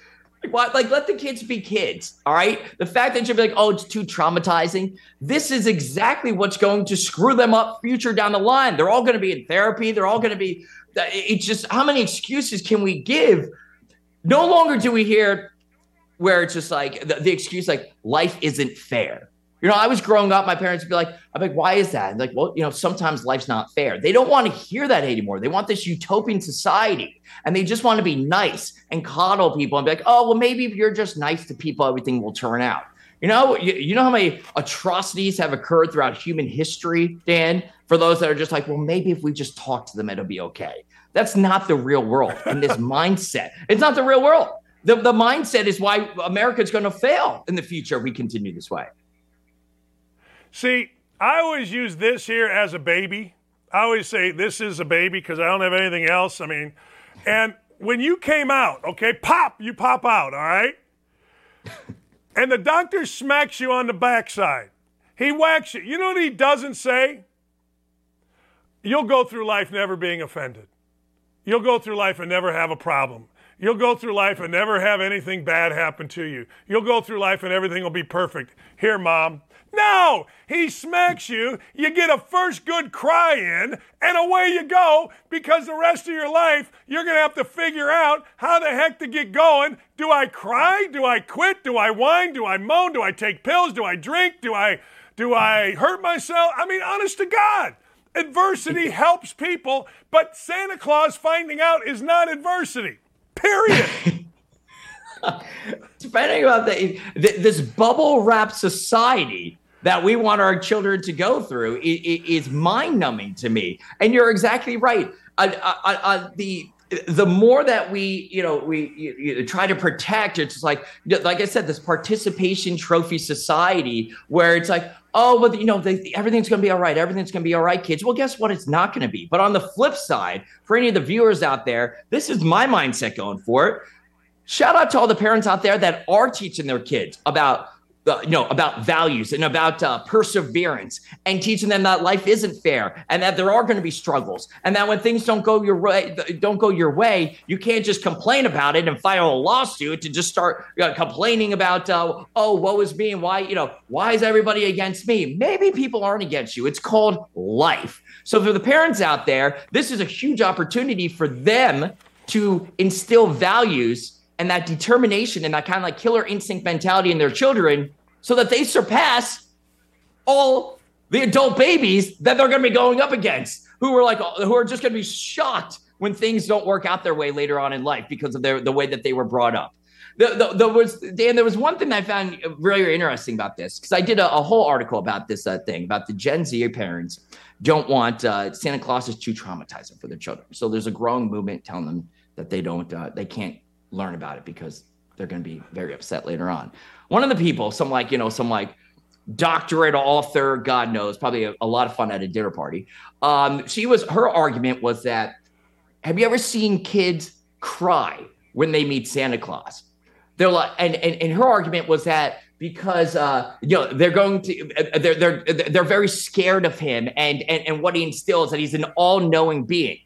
Like, why, like, let the kids be kids, all right? The fact that you're like, oh, it's too traumatizing. This is exactly what's going to screw them up future down the line. They're all going to be in therapy. They're all going to be – it's just how many excuses can we give? No longer do we hear where it's just like the, the excuse like life isn't fair. You know, I was growing up, my parents would be like, I'm like, why is that? And like, well, you know, sometimes life's not fair. They don't want to hear that anymore. They want this utopian society and they just want to be nice and coddle people and be like, oh, well, maybe if you're just nice to people, everything will turn out. You know, you, you know how many atrocities have occurred throughout human history, Dan, for those that are just like, well, maybe if we just talk to them, it'll be okay. That's not the real world in this mindset. It's not the real world. The, the mindset is why America's going to fail in the future if we continue this way. See, I always use this here as a baby. I always say this is a baby because I don't have anything else. I mean, and when you came out, okay, pop, you pop out, all right? And the doctor smacks you on the backside. He whacks you. You know what he doesn't say? You'll go through life never being offended. You'll go through life and never have a problem. You'll go through life and never have anything bad happen to you. You'll go through life and everything will be perfect. Here, Mom. No, he smacks you, you get a first good cry in, and away you go, because the rest of your life, you're going to have to figure out how the heck to get going. Do I cry? Do I quit? Do I whine? Do I moan? Do I take pills? Do I drink? Do I, do I hurt myself? I mean, honest to God, adversity helps people, but Santa Claus finding out is not adversity, period. Depending about the, this bubble-wrapped society that we want our children to go through is, is mind-numbing to me. And you're exactly right. I, I, I, the the more that we, you know, we you, you try to protect, it's like, like I said, this participation trophy society where it's like, oh, well, you know, they, everything's going to be all right. Everything's going to be all right, kids. Well, guess what? It's not going to be. But on the flip side, for any of the viewers out there, this is my mindset going for it. Shout out to all the parents out there that are teaching their kids about, uh, you know, about values and about uh, perseverance and teaching them that life isn't fair and that there are going to be struggles and that when things don't go your way, don't go your way, you can't just complain about it and file a lawsuit to just start you know, complaining about, uh, oh, woe is me and why, you know, why is everybody against me? Maybe people aren't against you. It's called life. So for the parents out there, this is a huge opportunity for them to instill values and that determination and that kind of like killer instinct mentality in their children so that they surpass all the adult babies that they're going to be going up against who are like, who are just going to be shocked when things don't work out their way later on in life because of their, the way that they were brought up. The, the, the was, Dan, there was one thing I found really interesting about this because I did a, a whole article about this uh, thing about the Gen Z parents don't want uh, Santa Claus is too traumatizing for their children. So there's a growing movement telling them that they don't, uh, they can't learn about it because they're going to be very upset later on. One of the people, some like, you know, some like doctorate author, God knows, probably a, a lot of fun at a dinner party. Um, she was, her argument was that, have you ever seen kids cry when they meet Santa Claus? They're like, and, and, and her argument was that because, uh, you know, they're going to, they're, they're, they're very scared of him and, and, and what he instills that he's an all knowing being.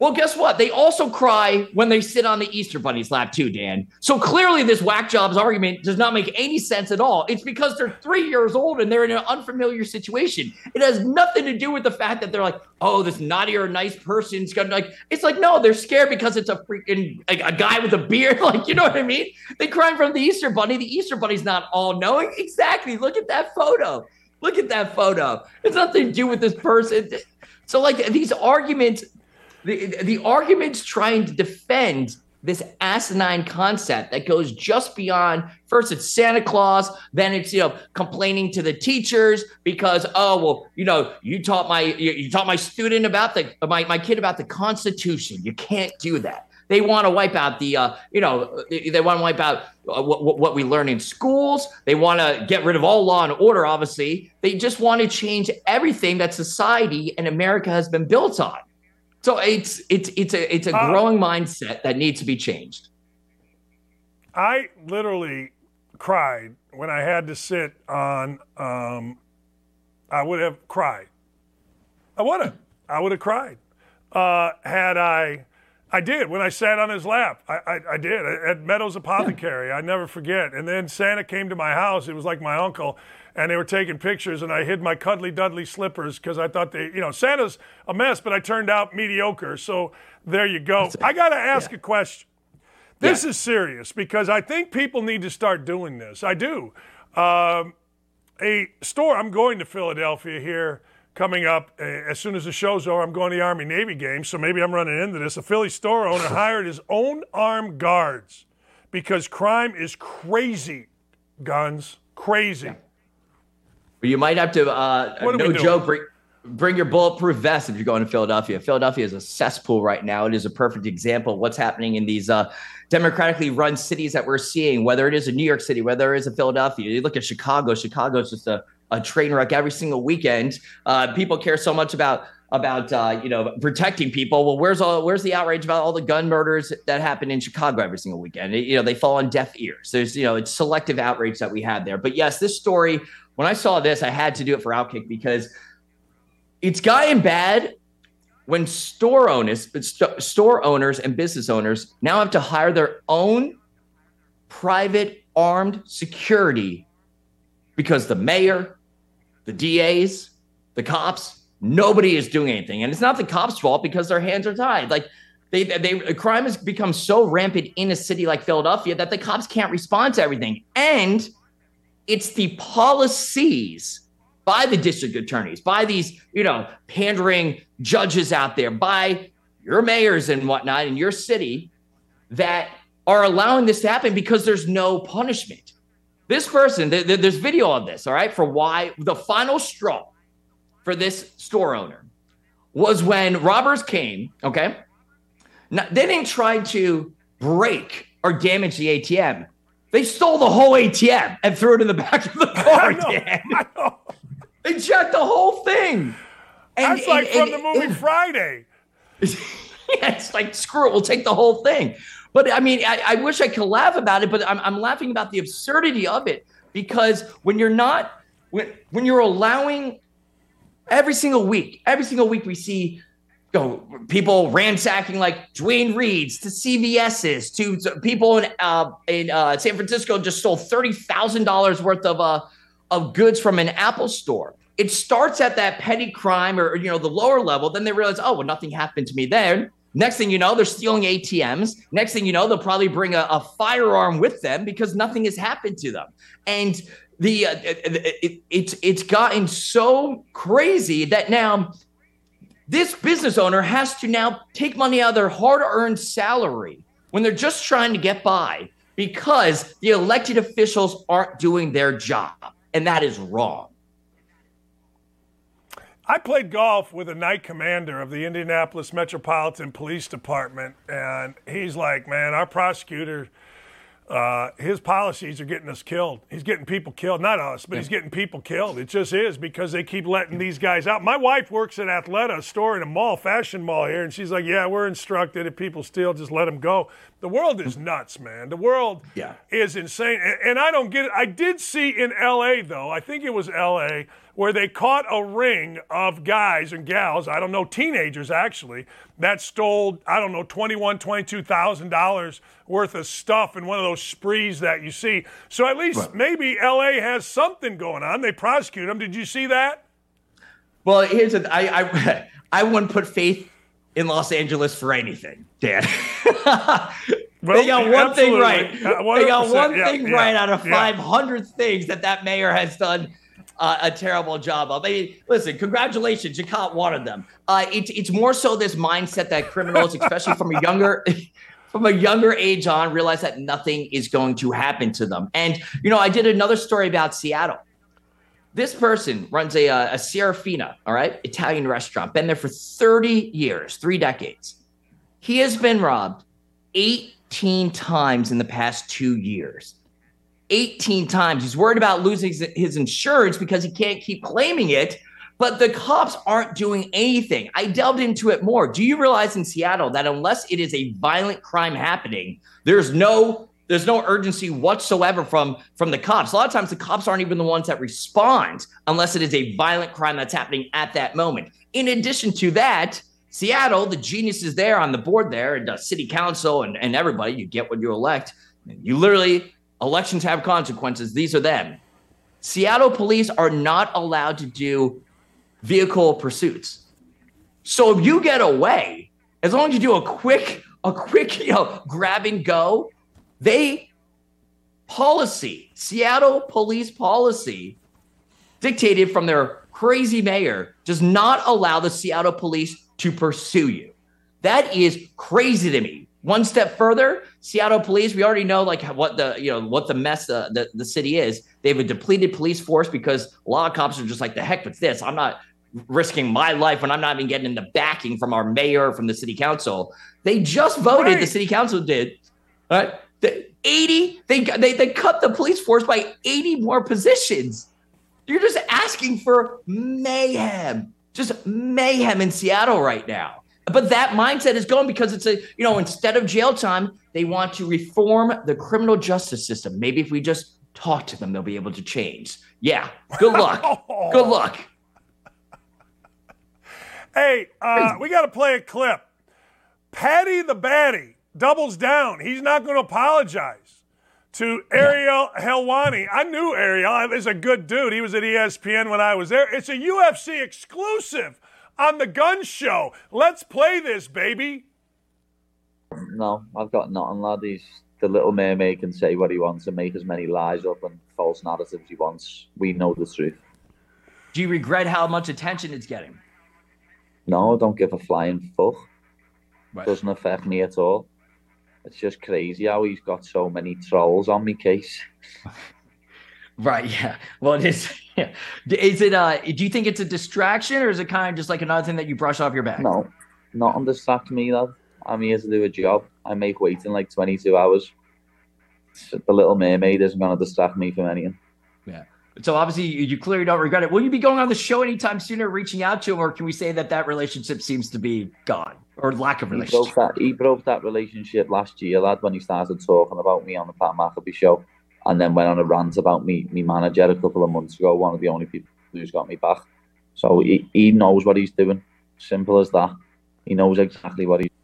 Well, guess what? They also cry when they sit on the Easter Bunny's lap too, Dan. So clearly this whack job's argument does not make any sense at all. It's because they're three years old and they're in an unfamiliar situation. It has nothing to do with the fact that they're like, oh, this naughty or nice person's gonna like, it's like, no, they're scared because it's a freaking, like, a guy with a beard. Like, you know what I mean? They cry from the Easter Bunny. The Easter Bunny's not all knowing. Exactly. Look at that photo. Look at that photo. It's nothing to do with this person. So like these arguments, The, the arguments trying to defend this asinine concept that goes just beyond, first it's Santa Claus, then it's, you know, complaining to the teachers because, oh, well, you know, you taught my you, you taught my student about the my, my kid about the Constitution. You can't do that. They want to wipe out the, uh, you know, they, they want to wipe out uh, what, what we learn in schools. They want to get rid of all law and order, obviously. They just want to change everything that society and America has been built on. So it's it's it's a it's a uh, growing mindset that needs to be changed. I literally cried when I had to sit on. Um, I would have cried. I would have. I would have cried. Uh, had I, I did when I sat on his lap. I I, I did at Meadows Apothecary. Yeah. I never forget. And then Santa came to my house. It was like my uncle. And they were taking pictures, and I hid my Cuddly Dudley slippers because I thought they, you know, Santa's a mess, but I turned out mediocre. So there you go. I got to ask yeah. a question. This yeah. is serious because I think people need to start doing this. I do. Um, a store, I'm going to Philadelphia here coming up. Uh, as soon as the show's over, I'm going to the Army-Navy game, so maybe I'm running into this. A Philly store owner hired his own armed guards because crime is crazy. Guns, crazy. Yeah. You might have to, uh, no joke, bring, bring your bulletproof vest if you're going to Philadelphia. Philadelphia is a cesspool right now. It is a perfect example of what's happening in these uh, democratically run cities that we're seeing, whether it is in New York City, whether it is in Philadelphia. You look at Chicago. Chicago is just a, a train wreck every single weekend. Uh, people care so much about about, uh, you know, protecting people. Well, where's all, where's the outrage about all the gun murders that happen in Chicago every single weekend? It, you know, they fall on deaf ears. There's, you know, it's selective outrage that we have there. But yes, this story, when I saw this, I had to do it for OutKick because it's gotten bad when store owners, st- store owners and business owners now have to hire their own private armed security because the mayor, the D As, the cops, nobody is doing anything. And it's not the cops' fault because their hands are tied. Like they, they, crime has become so rampant in a city like Philadelphia that the cops can't respond to everything. And it's the policies by the district attorneys, by these, you know, pandering judges out there, by your mayors and whatnot in your city that are allowing this to happen because there's no punishment. This person, th- th- there's video of this, all right, for why the final straw for this store owner was when robbers came, okay? Now, they didn't try to break or damage the A T M. They stole the whole A T M and threw it in the back of the car. I know, Dan. I know. They checked the whole thing. And, That's and, like and, from and, the movie and, Friday. Yeah, it's like, screw it, we'll take the whole thing. But I mean, I, I wish I could laugh about it, but I'm, I'm laughing about the absurdity of it because when you're not, when when you're allowing Every single week, every single week we see you know, people ransacking like Dwayne Reed's to C V S's to, to people in uh, in uh, San Francisco just stole thirty thousand dollars worth of uh, of goods from an Apple store. It starts at that petty crime or, you know, the lower level. Then they realize, oh, well, nothing happened to me then. Next thing you know, they're stealing A T Ms. Next thing you know, they'll probably bring a, a firearm with them because nothing has happened to them. And The uh, it, it's it's gotten so crazy that now this business owner has to now take money out of their hard-earned salary when they're just trying to get by because the elected officials aren't doing their job, and that is wrong. I played golf with a night commander of the Indianapolis Metropolitan Police Department, and he's like, man, our prosecutor – Uh, his policies are getting us killed. He's getting people killed. Not us, but he's getting people killed. It just is because they keep letting these guys out. My wife works at Athleta, a store in a mall, fashion mall here, and she's like, yeah, we're instructed. If people steal, just let them go. The world is nuts, man. The world yeah. is insane. And, and I don't get it. I did see in L A, though, I think it was L A, where they caught a ring of guys and gals, I don't know, teenagers actually, that stole, I don't know, twenty-one thousand dollars, twenty-two thousand dollars worth of stuff in one of those sprees that you see. So at least right. maybe L A has something going on. They prosecute them. Did you see that? Well, here's a, I, I, I wouldn't put faith in Los Angeles for anything, Dan. Well, they got one absolutely. thing right. one hundred percent. They got one yeah, thing yeah, right out of yeah. five hundred things that that mayor has done uh, a terrible job of. I mean, listen, congratulations. You caught one of them. Uh, it, it's more so this mindset that criminals, especially from a younger from a younger age on, realize that nothing is going to happen to them. And, you know, I did another story about Seattle. This person runs a, a Serafina, all right, Italian restaurant. Been there for thirty years, three decades. He has been robbed eight eighteen times in the past two years. eighteen times. He's worried about losing his, his insurance because he can't keep claiming it, but the cops aren't doing anything. I delved into it more. Do you realize in Seattle that unless it is a violent crime happening, there's no there's no urgency whatsoever from, from the cops? A lot of times the cops aren't even the ones that respond unless it is a violent crime that's happening at that moment. In addition to that, Seattle, the geniuses there on the board there and the city council and, and everybody, you get what you elect. You literally, elections have consequences. These are them. Seattle police are not allowed to do vehicle pursuits. So if you get away, as long as you do a quick, a quick, you know, grab and go, they policy, Seattle police policy dictated from their crazy mayor does not allow the Seattle police to pursue you. That is crazy to me. One step further, Seattle police, we already know like what the, you know, what the mess uh, the, the city is. They have a depleted police force because a lot of cops are just like, the heck with this. I'm not risking my life when I'm not even getting the backing from our mayor, from the city council. They just voted, right. the city council did, all right? The eighty, they, they, they cut the police force by eighty more positions. You're just asking for mayhem. Just mayhem in Seattle right now. But that mindset is gone because it's a, you know, instead of jail time, they want to reform the criminal justice system. Maybe if we just talk to them, they'll be able to change. Yeah. Good luck. Good luck. Hey, uh, we got to play a clip. Patty the Batty doubles down. He's not going to apologize to Ariel Helwani. I knew Ariel is a good dude. He was at E S P N when I was there. It's a U F C exclusive on the Gun Show. Let's play this, baby. No, I've got nothing, lad. He's the Little Mermaid, can say what he wants and make as many lies up and false narratives he wants. We know the truth. Do you regret how much attention it's getting? No, I don't give a flying fuck. Right. Doesn't affect me at all. It's just crazy how he's got so many trolls on me case. Right, yeah. Well, it is. Yeah. Is it? Uh, do you think it's a distraction, or is it kind of just like another thing that you brush off your back? No, nothing distracts me, lad. I'm here to do a job. I make weight in like twenty-two hours. The Little Mermaid isn't going to distract me from anything. Yeah. So obviously, you, you clearly don't regret it. Will you be going on the show anytime soon or reaching out to him, or can we say that that relationship seems to be gone? Or lack of relationship. He broke, that, he broke that relationship last year, lad, when he started talking about me on the Pat McAfee show and then went on a rant about me, me manager a couple of months ago, one of the only people who's got me back. So he, he knows what he's doing. Simple as that. He knows exactly what he's doing.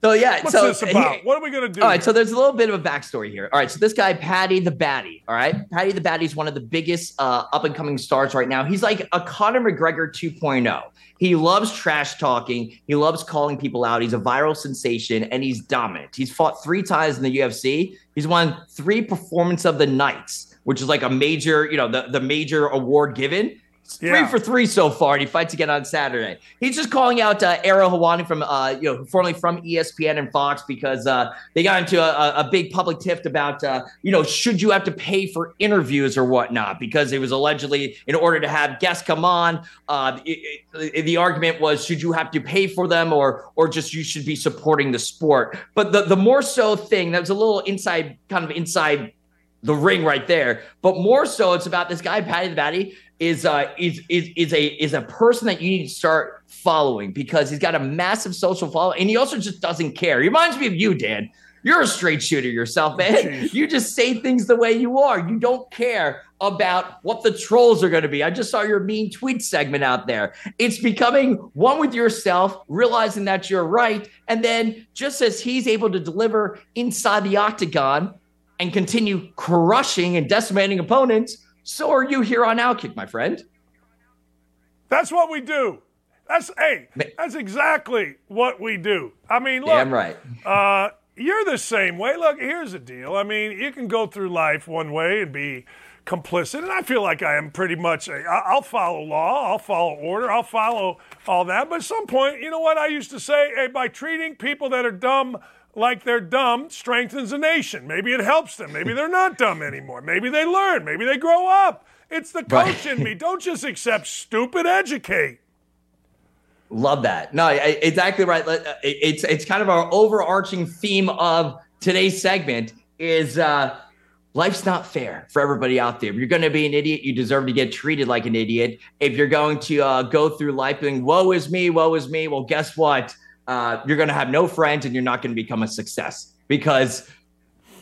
So, yeah. What's so, this about? He, what are we going to do? All right, here? So there's a little bit of a backstory here. All right, so this guy, Patty the Batty, all right? Patty the Batty is one of the biggest uh, up-and-coming stars right now. He's like a Conor McGregor two point oh. He loves trash talking. He loves calling people out. He's a viral sensation, and he's dominant. He's fought three times in the U F C. He's won three Performance of the Nights, which is like a major, you know, the, the major award given. Three yeah. for three so far, and he fights again on Saturday. He's just calling out uh, Ariel Helwani from, uh, you know, formerly from E S P N and Fox because uh, they got into a, a big public tiff about, uh, you know, should you have to pay for interviews or whatnot? Because it was allegedly in order to have guests come on, uh, it, it, the argument was should you have to pay for them or or just you should be supporting the sport. But the the more so thing that was a little inside, kind of inside the ring right there. But more so, it's about this guy Patty the Batty. Is uh is is is a is a person that you need to start following because he's got a massive social following and he also just doesn't care. He reminds me of you, Dan. You're a straight shooter yourself, man. Jeez. You just say things the way you are. You don't care about what the trolls are going to be. I just saw your mean tweet segment out there. It's becoming one with yourself, realizing that you're right. And then just as he's able to deliver inside the octagon and continue crushing and decimating opponents, so are you here on OutKick, my friend. That's what we do. That's, hey, that's exactly what we do. I mean, look. Damn right. Uh, you're the same way. Look, here's the deal. I mean, you can go through life one way and be complicit, and I feel like I am pretty much, a, I'll follow law, I'll follow order, I'll follow all that. But at some point, you know what I used to say? Hey, by treating people that are dumb like they're dumb strengthens a nation. Maybe it helps them. Maybe they're not dumb anymore. Maybe they learn. Maybe they grow up. It's the coach in me. Don't just accept stupid, educate. Love that. No, exactly right. It's it's kind of our overarching theme of today's segment is uh, life's not fair for everybody out there. If you're going to be an idiot, you deserve to get treated like an idiot. If you're going to uh, go through life and woe is me, woe is me, well, guess what? Uh, you're going to have no friends and you're not going to become a success because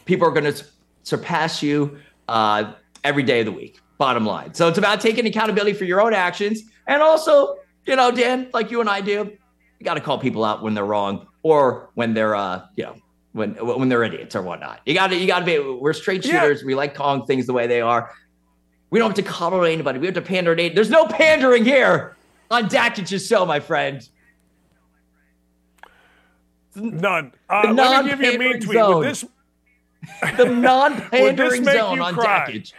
people are going to surpass you uh, every day of the week, bottom line. So it's about taking accountability for your own actions and also, you know, Dan, like you and I do, you got to call people out when they're wrong or when they're, uh, you know, when when they're idiots or whatnot. You got to, you got to be. We're straight shooters. Yeah. We like calling things the way they are. We don't have to coddle anybody. We have to pander to anybody. There's no pandering here on Dak and Giselle, my friend. None. Uh, let me give you a mean tweet. Would this the non-pandering zone on Dak?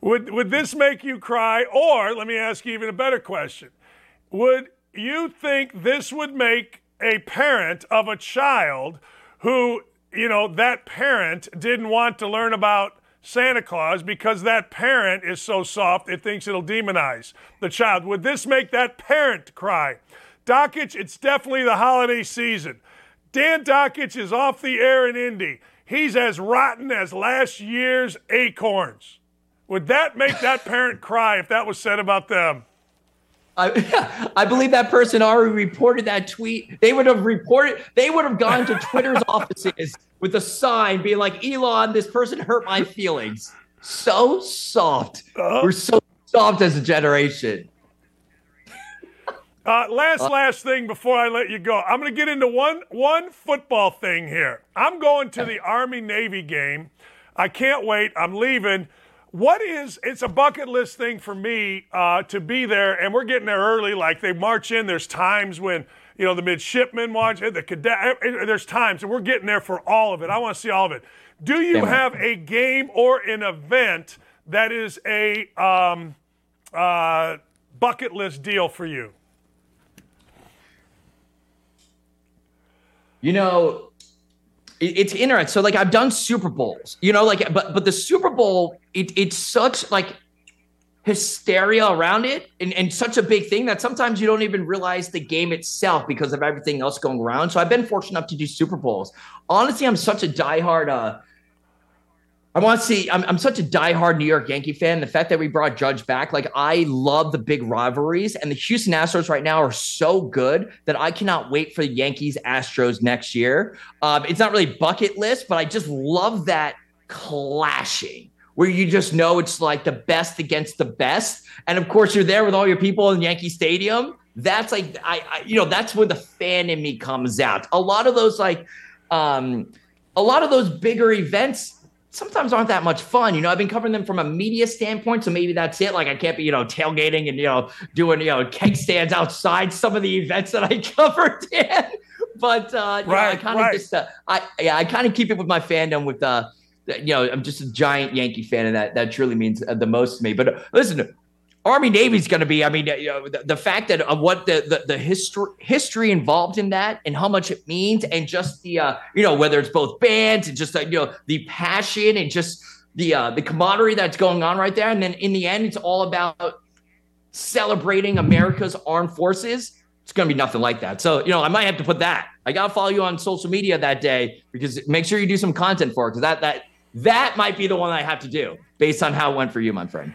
Would would this make you cry? Or let me ask you even a better question. Would you think this would make a parent of a child who, you know, that parent didn't want to learn about Santa Claus because that parent is so soft it thinks it'll demonize the child? Would this make that parent cry? Dockich, it's definitely the holiday season. Dan Dockich is off the air in Indy. He's as rotten as last year's acorns. Would that make that parent cry if that was said about them? I, I believe that person already reported that tweet. They would have reported, they would have gone to Twitter's offices with a sign being like, Elon, this person hurt my feelings. So soft. Uh-huh. We're so soft as a generation. Uh, last, uh-huh. last thing before I let you go. I'm going to get into one, one football thing here. I'm going to the Army-Navy game. I can't wait. I'm leaving. What is, it's a bucket list thing for me uh, to be there, and we're getting there early. Like, they march in. There's times when, you know, the midshipmen march in, the cadet, there's times, and we're getting there for all of it. I want to see all of it. Do you have a game or an event that is a um, uh, bucket list deal for you? You know, it's interesting. So, like, I've done Super Bowls, you know, like, but but the Super Bowl, it, it's such, like, hysteria around it and, and such a big thing that sometimes you don't even realize the game itself because of everything else going around. So I've been fortunate enough to do Super Bowls. Honestly, I'm such a diehard uh, – I want to see – I'm such a diehard New York Yankee fan. The fact that we brought Judge back, like, I love the big rivalries. And the Houston Astros right now are so good that I cannot wait for the Yankees-Astros next year. Um, it's not really bucket list, but I just love that clashing, where you just know it's like the best against the best. And of course, you're there with all your people in Yankee Stadium. That's like, I, I you know, that's where the fan in me comes out. A lot of those, like, um, a lot of those bigger events sometimes aren't that much fun. You know, I've been covering them from a media standpoint. So maybe that's it. Like, I can't be, you know, tailgating and, you know, doing, you know, keg stands outside some of the events that I covered in. But, uh, you right, know, I kind of right. just, uh, I, yeah, I kind of keep it with my fandom with, uh, you know, I'm just a giant Yankee fan, and that, that truly means the most to me. But listen, Army Navy's going to be, I mean, you know, the, the fact that of what the the, the history, history involved in that and how much it means, and just the, uh, you know, whether it's both bands and just, uh, you know, the passion and just the uh, the camaraderie that's going on right there. And then in the end, it's all about celebrating America's armed forces. It's going to be nothing like that. So, you know, I might have to put that. I got to follow you on social media that day, because make sure you do some content for it, because that, that, That might be the one I have to do based on how it went for you, my friend.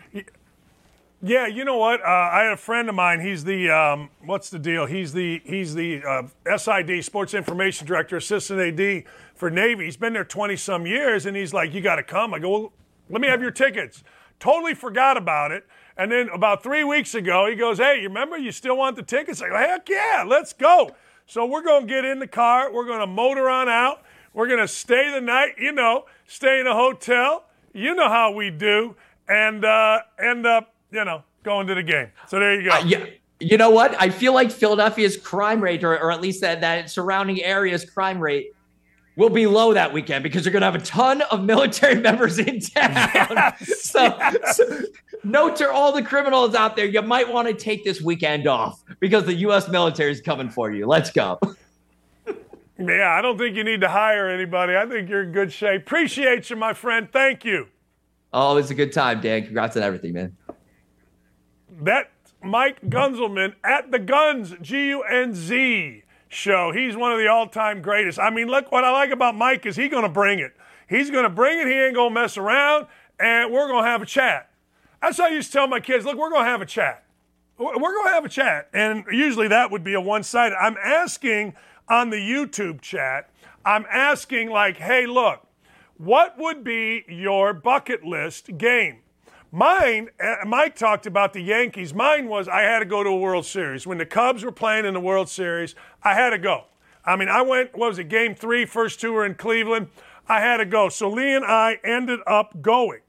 Yeah, you know what? Uh, I had a friend of mine. He's the um, what's the deal? He's the he's the uh, S I D, Sports Information Director, Assistant A D for Navy. He's been there twenty some years, and he's like, "You got to come." I go, "Well, Let me have your tickets. Totally forgot about it. And then about three weeks ago, he goes, hey, you remember, you still want the tickets? I go, heck yeah, let's go. So we're going to get in the car. We're going to motor on out. We're going to stay the night, you know, stay in a hotel. You know how we do. And uh, end up, you know, going to the game. So there you go. Uh, yeah. You know what? I feel like Philadelphia's crime rate, or, or at least that, that surrounding area's crime rate, will be low that weekend because you're going to have a ton of military members in town. Yes, so, yes. so note to all the criminals out there, you might want to take this weekend off because the U S military is coming for you. Let's go. Yeah, I don't think you need to hire anybody. I think you're in good shape. Appreciate you, my friend. Thank you. Always a good time, Dan. Congrats on everything, man. That Mike Gunzelman at the Guns, G U N Z show. He's one of the all-time greatest. I mean, look, what I like about Mike is he's going to bring it. He's going to bring it. He ain't going to mess around, and we're going to have a chat. That's how I used to tell my kids, look, we're going to have a chat. We're going to have a chat. And usually that would be a one-sided. I'm asking on the YouTube chat, I'm asking like, hey, look, what would be your bucket list game? Mine, Mike talked about the Yankees. Mine was I had to go to a World Series. When the Cubs were playing in the World Series, I had to go. I mean, I went, what was it, game three, first two were in Cleveland. I had to go. So Lee and I ended up going,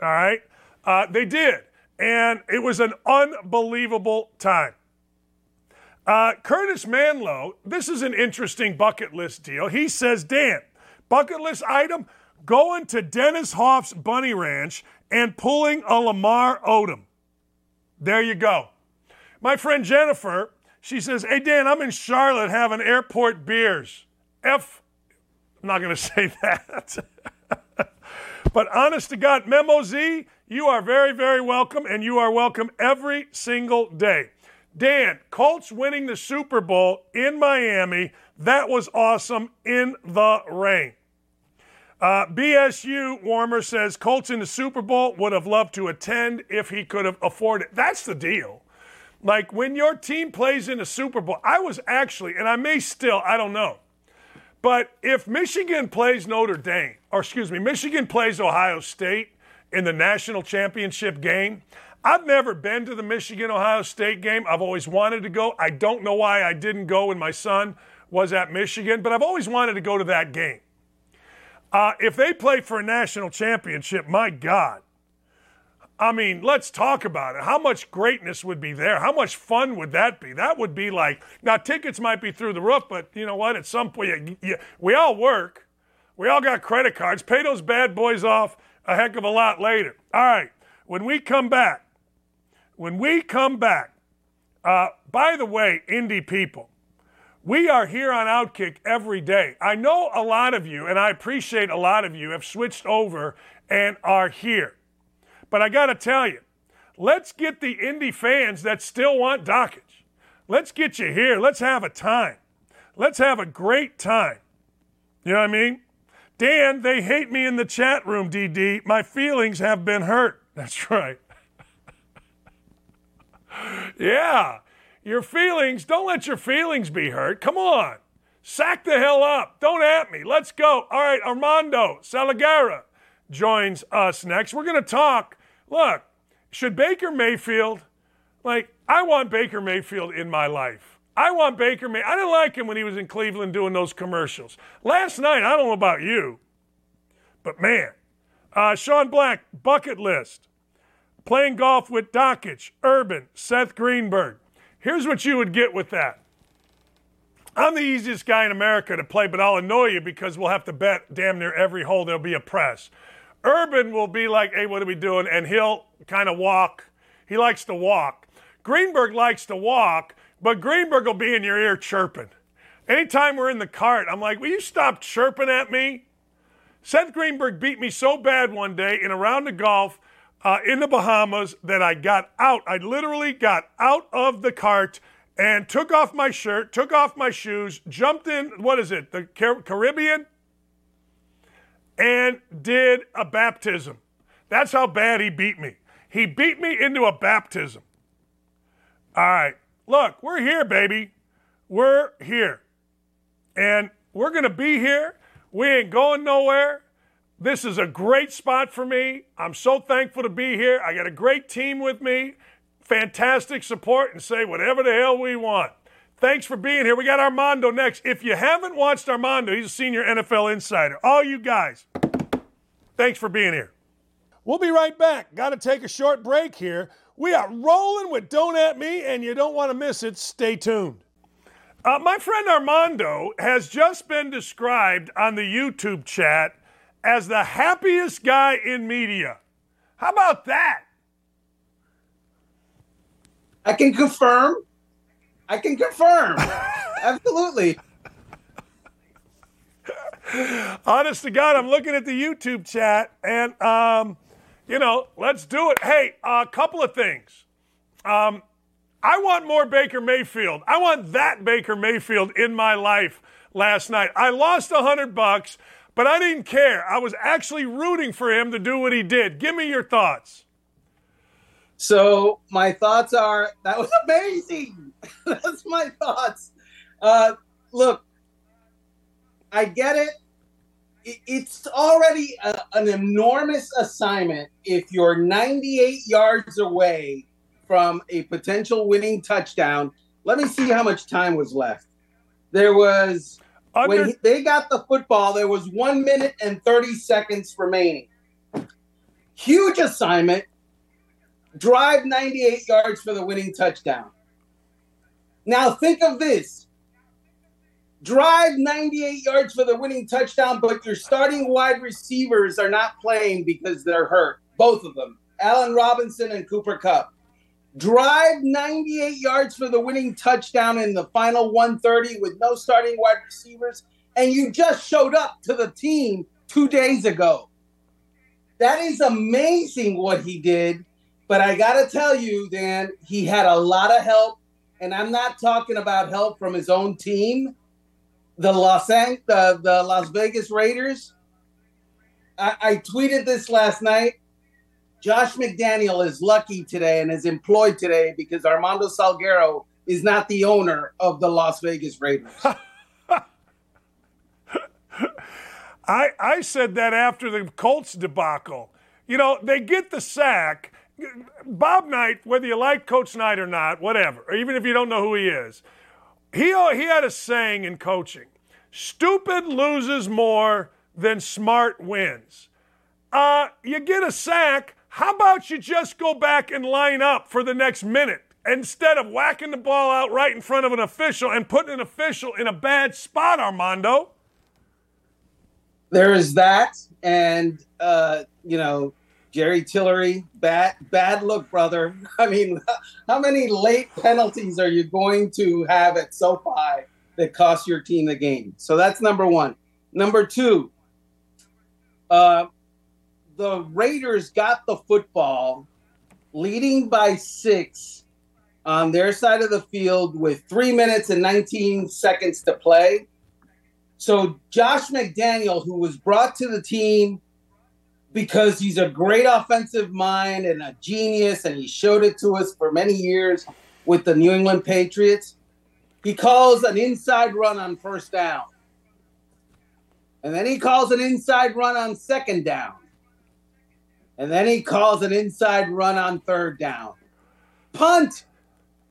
all right? Uh, they did, and it was an unbelievable time. Uh, Curtis Manlow, this is an interesting bucket list deal. He says, Dan, bucket list item, going to Dennis Hoff's Bunny Ranch and pulling a Lamar Odom. There you go. My friend Jennifer, she says, hey, Dan, I'm in Charlotte having airport beers. F, I'm not going to say that. But honest to God, Memo Z, you are very, very welcome, and you are welcome every single day. Dan, Colts winning the Super Bowl in Miami. That was awesome in the rain. Uh, B S U Warmer says, Colts in the Super Bowl, would have loved to attend if he could have afforded it. That's the deal. Like, when your team plays in the Super Bowl, I was actually, and I may still, I don't know, but if Michigan plays Notre Dame, or excuse me, Michigan plays Ohio State in the national championship game, I've never been to the Michigan-Ohio State game. I've always wanted to go. I don't know why I didn't go when my son was at Michigan, but I've always wanted to go to that game. Uh, if they play for a national championship, my God, I mean, let's talk about it. How much greatness would be there? How much fun would that be? That would be like, now tickets might be through the roof, but you know what? At some point, you, you, we all work. We all got credit cards. Pay those bad boys off a heck of a lot later. All right, when we come back, when we come back, uh, by the way, indie people, we are here on OutKick every day. I know a lot of you, and I appreciate a lot of you, have switched over and are here. But I got to tell you, let's get the indie fans that still want Dockage. Let's get you here. Let's have a time. Let's have a great time. You know what I mean? Dan, they hate me in the chat room, D D. My feelings have been hurt. That's right. Yeah. Your feelings, don't let your feelings be hurt. Come on. Sack the hell up. Don't at me. Let's go. All right, Armando Salguera joins us next. We're going to talk. Look, should Baker Mayfield, like, I want Baker Mayfield in my life. I want Baker Mayfield. I didn't like him when he was in Cleveland doing those commercials. Last night, I don't know about you, but man, uh, Sean Black, bucket list, playing golf with Dockage, Urban, Seth Greenberg. Here's what you would get with that. I'm the easiest guy in America to play, but I'll annoy you because we'll have to bet damn near every hole there'll be a press. Urban will be like, hey, what are we doing? And he'll kind of walk. He likes to walk. Greenberg likes to walk, but Greenberg will be in your ear chirping. Anytime we're in the cart, I'm like, will you stop chirping at me? Seth Greenberg beat me so bad one day in a round of golf Uh, in the Bahamas that I got out. I literally got out of the cart and took off my shirt, took off my shoes, jumped in, what is it, the Car- Caribbean, and did a baptism. That's how bad he beat me. He beat me into a baptism. All right, look, we're here, baby. We're here. And we're going to be here. We ain't going nowhere. This is a great spot for me. I'm so thankful to be here. I got a great team with me. Fantastic support, and say whatever the hell we want. Thanks for being here. We got Armando next. If you haven't watched Armando, he's a senior N F L insider. All you guys, thanks for being here. We'll be right back. Got to take a short break here. We are rolling with Don't At Me, and you don't want to miss it. Stay tuned. Uh, my friend Armando has just been described on the YouTube chat as the happiest guy in media. How about that? I can confirm. I can confirm. Absolutely. Honest to God, I'm looking at the YouTube chat, and, um, you know, let's do it. Hey, a uh, couple of things. Um, I want more Baker Mayfield. I want that Baker Mayfield in my life last night. I lost one hundred bucks, but I didn't care. I was actually rooting for him to do what he did. Give me your thoughts. So my thoughts are, that was amazing. That's my thoughts. Uh, look, I get it. It's already a, an enormous assignment if you're ninety-eight yards away from a potential winning touchdown. Let me see how much time was left. There was, Under- when he, they got the football, there was one minute and thirty seconds remaining. Huge assignment. Drive ninety-eight yards for the winning touchdown. Now think of this. Drive ninety-eight yards for the winning touchdown, but your starting wide receivers are not playing because they're hurt. Both of them, Allen Robinson and Cooper Kupp. Drive ninety-eight yards for the winning touchdown in the final one thirty with no starting wide receivers, and you just showed up to the team two days ago. That is amazing what he did. But I got to tell you, Dan, he had a lot of help, and I'm not talking about help from his own team, the Los, An- the, the Las Vegas Raiders. I-, I tweeted this last night. Josh McDaniels is lucky today and is employed today because Armando Salguero is not the owner of the Las Vegas Raiders. I I said that after the Colts debacle. You know, they get the sack. Bob Knight, whether you like Coach Knight or not, whatever, or even if you don't know who he is, he, he had a saying in coaching, stupid loses more than smart wins. Uh, you get a sack, how about you just go back and line up for the next minute instead of whacking the ball out right in front of an official and putting an official in a bad spot, Armando? There is that, and, uh, you know, Jerry Tillery, bad bad look, brother. I mean, how many late penalties are you going to have at SoFi that cost your team the game? So that's number one. Number two, uh, the Raiders got the football leading by six on their side of the field with three minutes and nineteen seconds to play. So Josh McDaniels, who was brought to the team because he's a great offensive mind and a genius, and he showed it to us for many years with the New England Patriots. He calls an inside run on first down. And then he calls an inside run on second down. And then he calls an inside run on third down. Punt!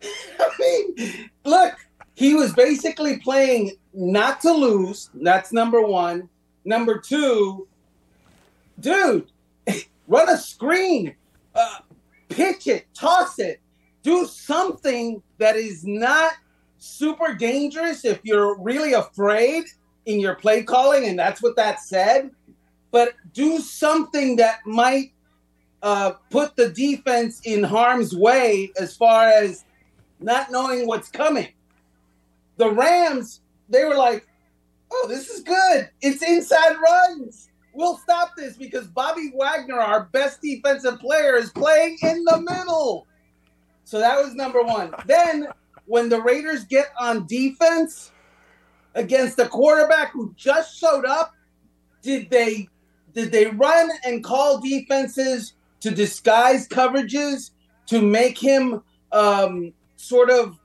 I mean, look, he was basically playing not to lose. That's number one. Number two, dude, run a screen, uh, pitch it, toss it, do something that is not super dangerous if you're really afraid in your play calling, and that's what that said. But do something that might uh, put the defense in harm's way as far as not knowing what's coming. The Rams, they were like, oh, this is good. It's inside runs. We'll stop this because Bobby Wagner, our best defensive player, is playing in the middle. So that was number one. Then when the Raiders get on defense against the quarterback who just showed up, did they did they run and call defenses to disguise coverages to make him um, sort of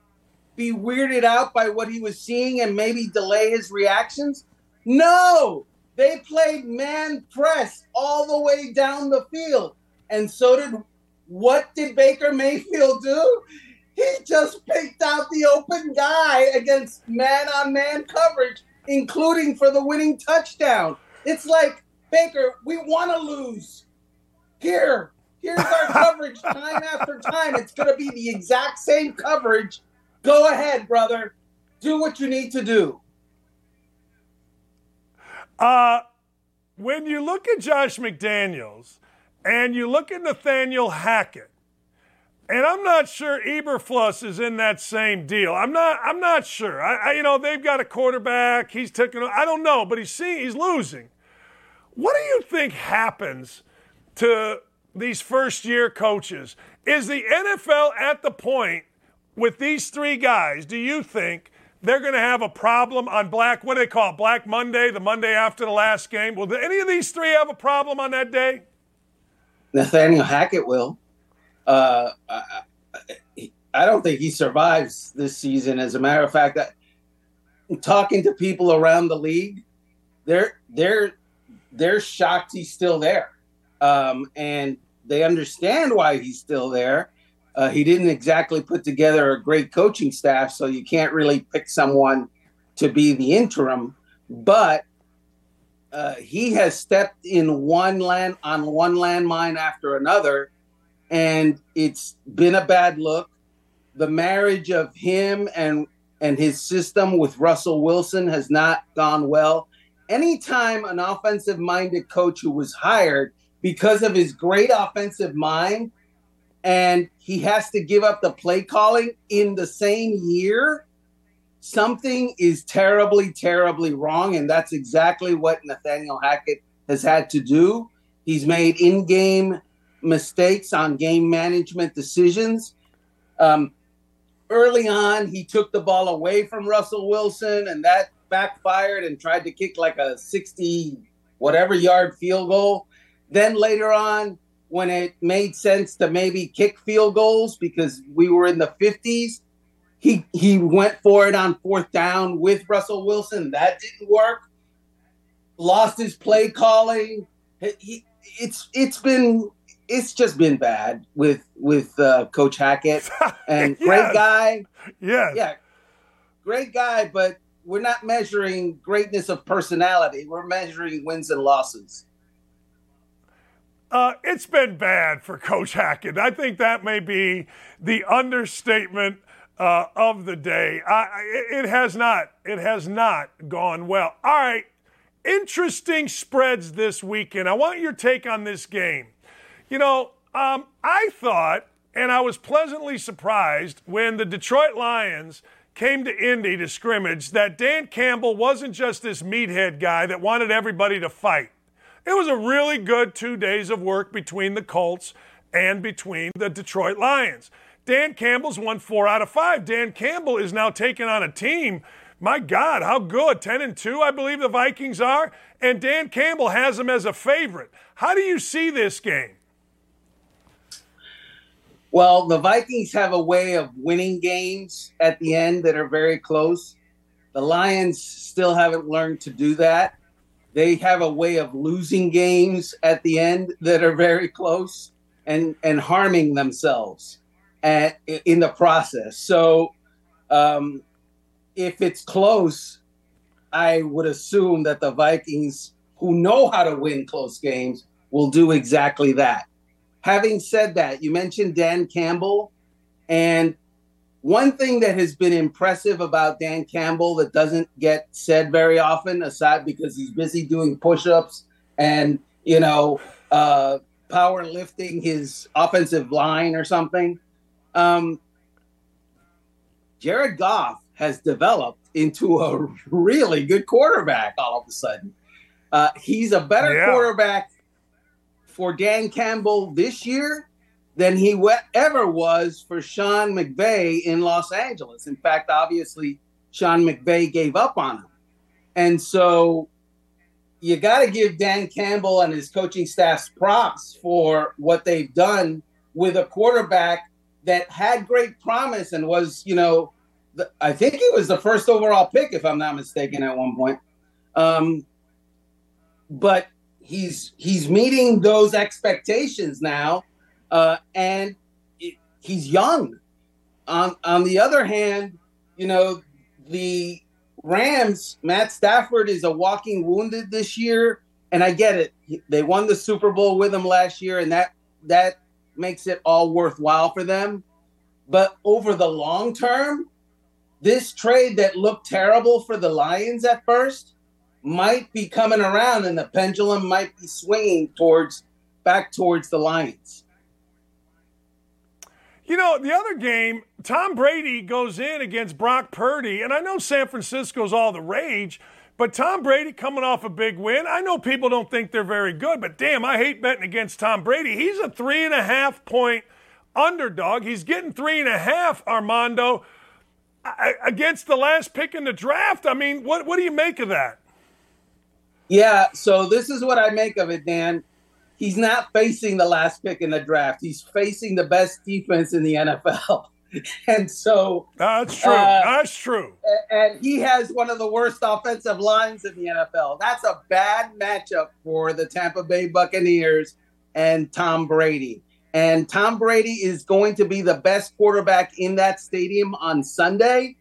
be weirded out by what he was seeing and maybe delay his reactions? No! They played man press all the way down the field. And so did, what did Baker Mayfield do? He just picked out the open guy against man-on-man coverage, including for the winning touchdown. It's like, Baker, we want to lose. Here, here's our coverage time after time. It's going to be the exact same coverage. Go ahead, brother. Do what you need to do. Uh, when you look at Josh McDaniels and you look at Nathaniel Hackett, and I'm not sure Eberflus is in that same deal. I'm not. I'm not sure. I, I you know, they've got a quarterback. He's taking. I don't know, but he's seeing, he's losing. What do you think happens to these first-year coaches? Is the N F L at the point with these three guys, do you think they're going to have a problem on Black, what do they call it, Black Monday, the Monday after the last game? Will any of these three have a problem on that day? Nathaniel Hackett will. Uh, I, I don't think he survives this season. As a matter of fact, I, talking to people around the league, they're they're – they're shocked he's still there. Um, and they understand why he's still there. Uh, he didn't exactly put together a great coaching staff, so you can't really pick someone to be the interim. But uh, he has stepped in one land on one landmine after another, and it's been a bad look. The marriage of him and and his system with Russell Wilson has not gone well. Anytime an offensive-minded coach who was hired because of his great offensive mind and he has to give up the play calling in the same year, something is terribly, terribly wrong, and that's exactly what Nathaniel Hackett has had to do. He's made in-game mistakes on game management decisions. Um, early on, he took the ball away from Russell Wilson, and that backfired and tried to kick like a sixty whatever yard field goal. Then later on, when it made sense to maybe kick field goals because we were in the fifties, he he went for it on fourth down with Russell Wilson. That didn't work. Lost his play calling. He, it's it's been it's just been bad with with uh, Coach Hackett. And yes. Great guy. Yeah. Yeah. Great guy, but we're not measuring greatness of personality. We're measuring wins and losses. Uh, it's been bad for Coach Hackett. I think that may be the understatement uh, of the day. I, it has not. It has not gone well. All right. Interesting spreads this weekend. I want your take on this game. You know, um, I thought, and I was pleasantly surprised when the Detroit Lions came to Indy to scrimmage, that Dan Campbell wasn't just this meathead guy that wanted everybody to fight. It was a really good two days of work between the Colts and between the Detroit Lions. Dan Campbell's won four out of five. Dan Campbell is now taking on a team, my God, how good, ten and two, I believe the Vikings are, and Dan Campbell has them as a favorite. How do you see this game? Well, the Vikings have a way of winning games at the end that are very close. The Lions still haven't learned to do that. They have a way of losing games at the end that are very close and, and harming themselves at, in the process. So um, if it's close, I would assume that the Vikings, who know how to win close games, will do exactly that. Having said that, you mentioned Dan Campbell, and one thing that has been impressive about Dan Campbell that doesn't get said very often, aside because he's busy doing push-ups and, you know, uh, power lifting his offensive line or something, um, Jared Goff has developed into a really good quarterback all of a sudden. Uh, he's a better yeah. quarterback for Dan Campbell this year than he ever was for Sean McVay in Los Angeles. In fact, obviously, Sean McVay gave up on him. And so you got to give Dan Campbell and his coaching staff's props for what they've done with a quarterback that had great promise and was, you know, the, I think he was the first overall pick, if I'm not mistaken, at one point. Um, but he's he's meeting those expectations now, uh, and it, he's young. On on the other hand, you know, the Rams, Matt Stafford is a walking wounded this year, and I get it. They won the Super Bowl with him last year, and that that makes it all worthwhile for them. But over the long term, this trade that looked terrible for the Lions at first might be coming around, and the pendulum might be swinging towards back towards the Lions. You know, the other game, Tom Brady goes in against Brock Purdy, and I know San Francisco's all the rage, but Tom Brady coming off a big win. I know people don't think they're very good, but damn, I hate betting against Tom Brady. He's a three and a half point underdog. He's getting three and a half, Armando, against the last pick in the draft. I mean, what, what do you make of that? Yeah, so this is what I make of it, Dan. He's not facing the last pick in the draft. He's facing the best defense in the N F L. And so that's true. Uh, that's true. And he has one of the worst offensive lines in the N F L. That's a bad matchup for the Tampa Bay Buccaneers and Tom Brady. And Tom Brady is going to be the best quarterback in that stadium on Sunday,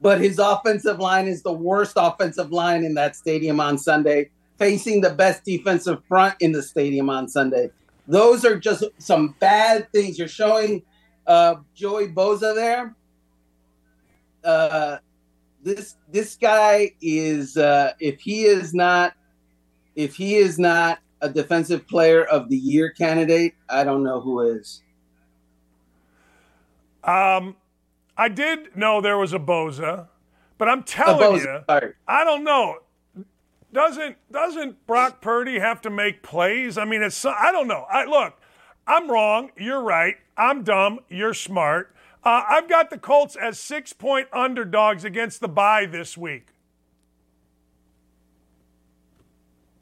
but his offensive line is the worst offensive line in that stadium on Sunday, facing the best defensive front in the stadium on Sunday. Those are just some bad things. You're showing uh, Joey Bosa there. Uh, this this guy is uh, if he is not if he is not a defensive player of the year candidate, I don't know who is. Um, I did know there was a Bosa, but I'm telling Bosa, you, sorry. I don't know. Doesn't doesn't Brock Purdy have to make plays? I mean, it's I don't know. I look, I'm wrong. You're right. I'm dumb. You're smart. Uh, I've got the Colts as six-point underdogs against the bye this week.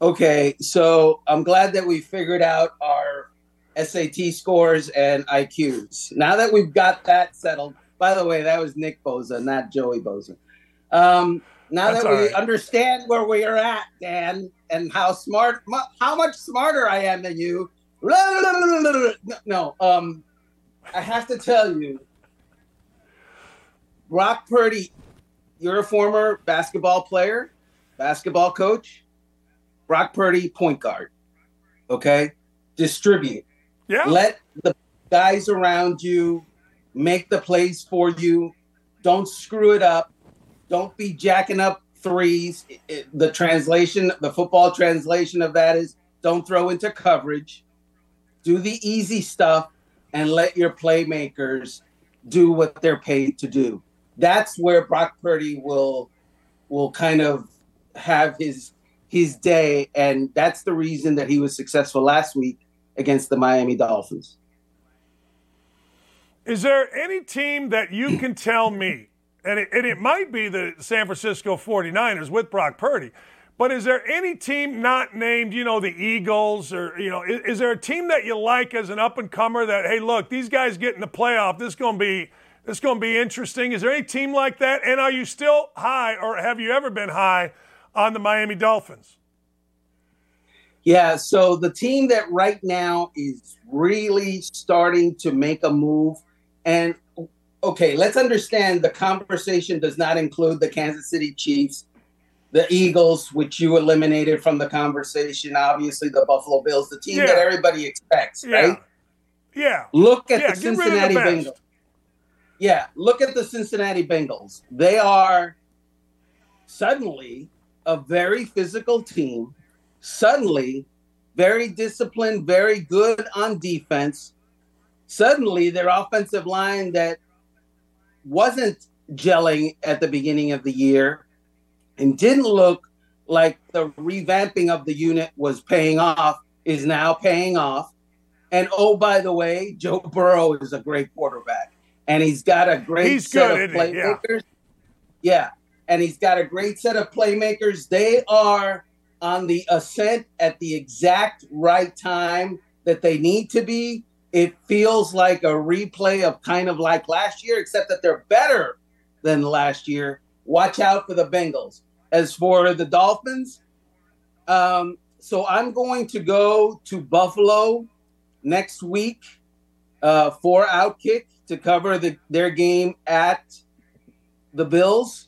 Okay, so I'm glad that we figured out our S A T scores and I Qs. Now that we've got that settled, by the way, that was Nick Bosa, not Joey Bosa. Um, Now That's that we all right. understand where we are at, Dan, and how smart, how much smarter I am than you. No, um, I have to tell you, Brock Purdy, you're a former basketball player, basketball coach. Brock Purdy, point guard. Okay, distribute. Yeah. Let the guys around you make the plays for you. Don't screw it up. Don't be jacking up threes. It, it, the translation, the football translation of that is don't throw into coverage. Do the easy stuff and let your playmakers do what they're paid to do. That's where Brock Purdy will will kind of have his his day, and that's the reason that he was successful last week against the Miami Dolphins. Is there any team that you can tell me? And it, and it might be the San Francisco forty-niners with Brock Purdy. But is there any team not named, you know, the Eagles or, you know, is, is there a team that you like as an up-and-comer that, hey, look, these guys get in the playoff. This is going to be this is going to be interesting. Is there any team like that? And are you still high or have you ever been high on the Miami Dolphins? Yeah, so the team that right now is really starting to make a move and – okay, let's understand the conversation does not include the Kansas City Chiefs, the Eagles, which you eliminated from the conversation, obviously the Buffalo Bills, the team yeah. that everybody expects, yeah. right? Yeah. Look at yeah, the Cincinnati the Bengals. Yeah, look at the Cincinnati Bengals. They are suddenly a very physical team, suddenly very disciplined, very good on defense. Suddenly their offensive line that wasn't gelling at the beginning of the year and didn't look like the revamping of the unit was paying off, is now paying off. And, oh, by the way, Joe Burrow is a great quarterback. And he's got a great he's set good, of playmakers. Yeah. yeah, and he's got a great set of playmakers. They are on the ascent at the exact right time that they need to be. It feels like a replay of kind of like last year, except that they're better than last year. Watch out for the Bengals. As for the Dolphins, um, so I'm going to go to Buffalo next week uh, for OutKick to cover the, their game at the Bills.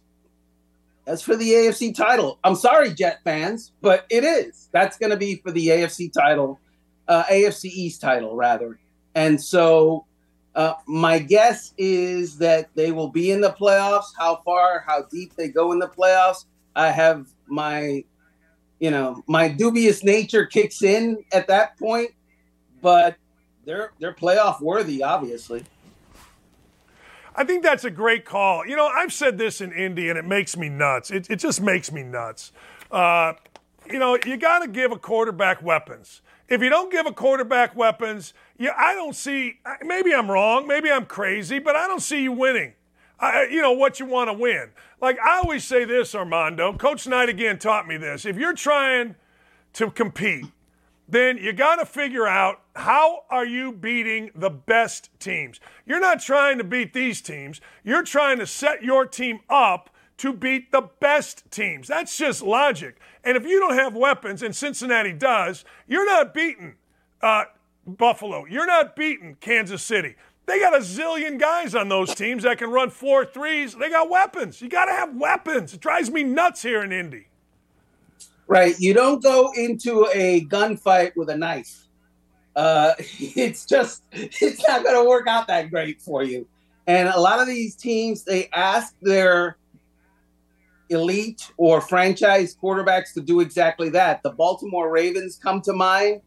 That's for the A F C title. I'm sorry, Jet fans, but it is. That's going to be for the A F C title, uh, A F C East title, rather. And so uh, my guess is that they will be in the playoffs. How far, how deep they go in the playoffs, I have my, you know, my dubious nature kicks in at that point. But they're they're playoff worthy, obviously. I think that's a great call. You know, I've said this in Indy, and it makes me nuts. It it just makes me nuts. Uh, you know, you got to give a quarterback weapons. If you don't give a quarterback weapons, you, I don't see – maybe I'm wrong, maybe I'm crazy, but I don't see you winning, I, you know, what you want to win. Like I always say this, Armando. Coach Knight again taught me this. If you're trying to compete, then you got to figure out how are you beating the best teams. You're not trying to beat these teams. You're trying to set your team up to beat the best teams. That's just logic. And if you don't have weapons, and Cincinnati does, you're not beating uh, Buffalo. You're not beating Kansas City. They got a zillion guys on those teams that can run four threes. They got weapons. You got to have weapons. It drives me nuts here in Indy. Right. You don't go into a gunfight with a knife. Uh, it's just, it's not going to work out that great for you. And a lot of these teams, they ask their elite or franchise quarterbacks to do exactly that. The Baltimore Ravens come to mind.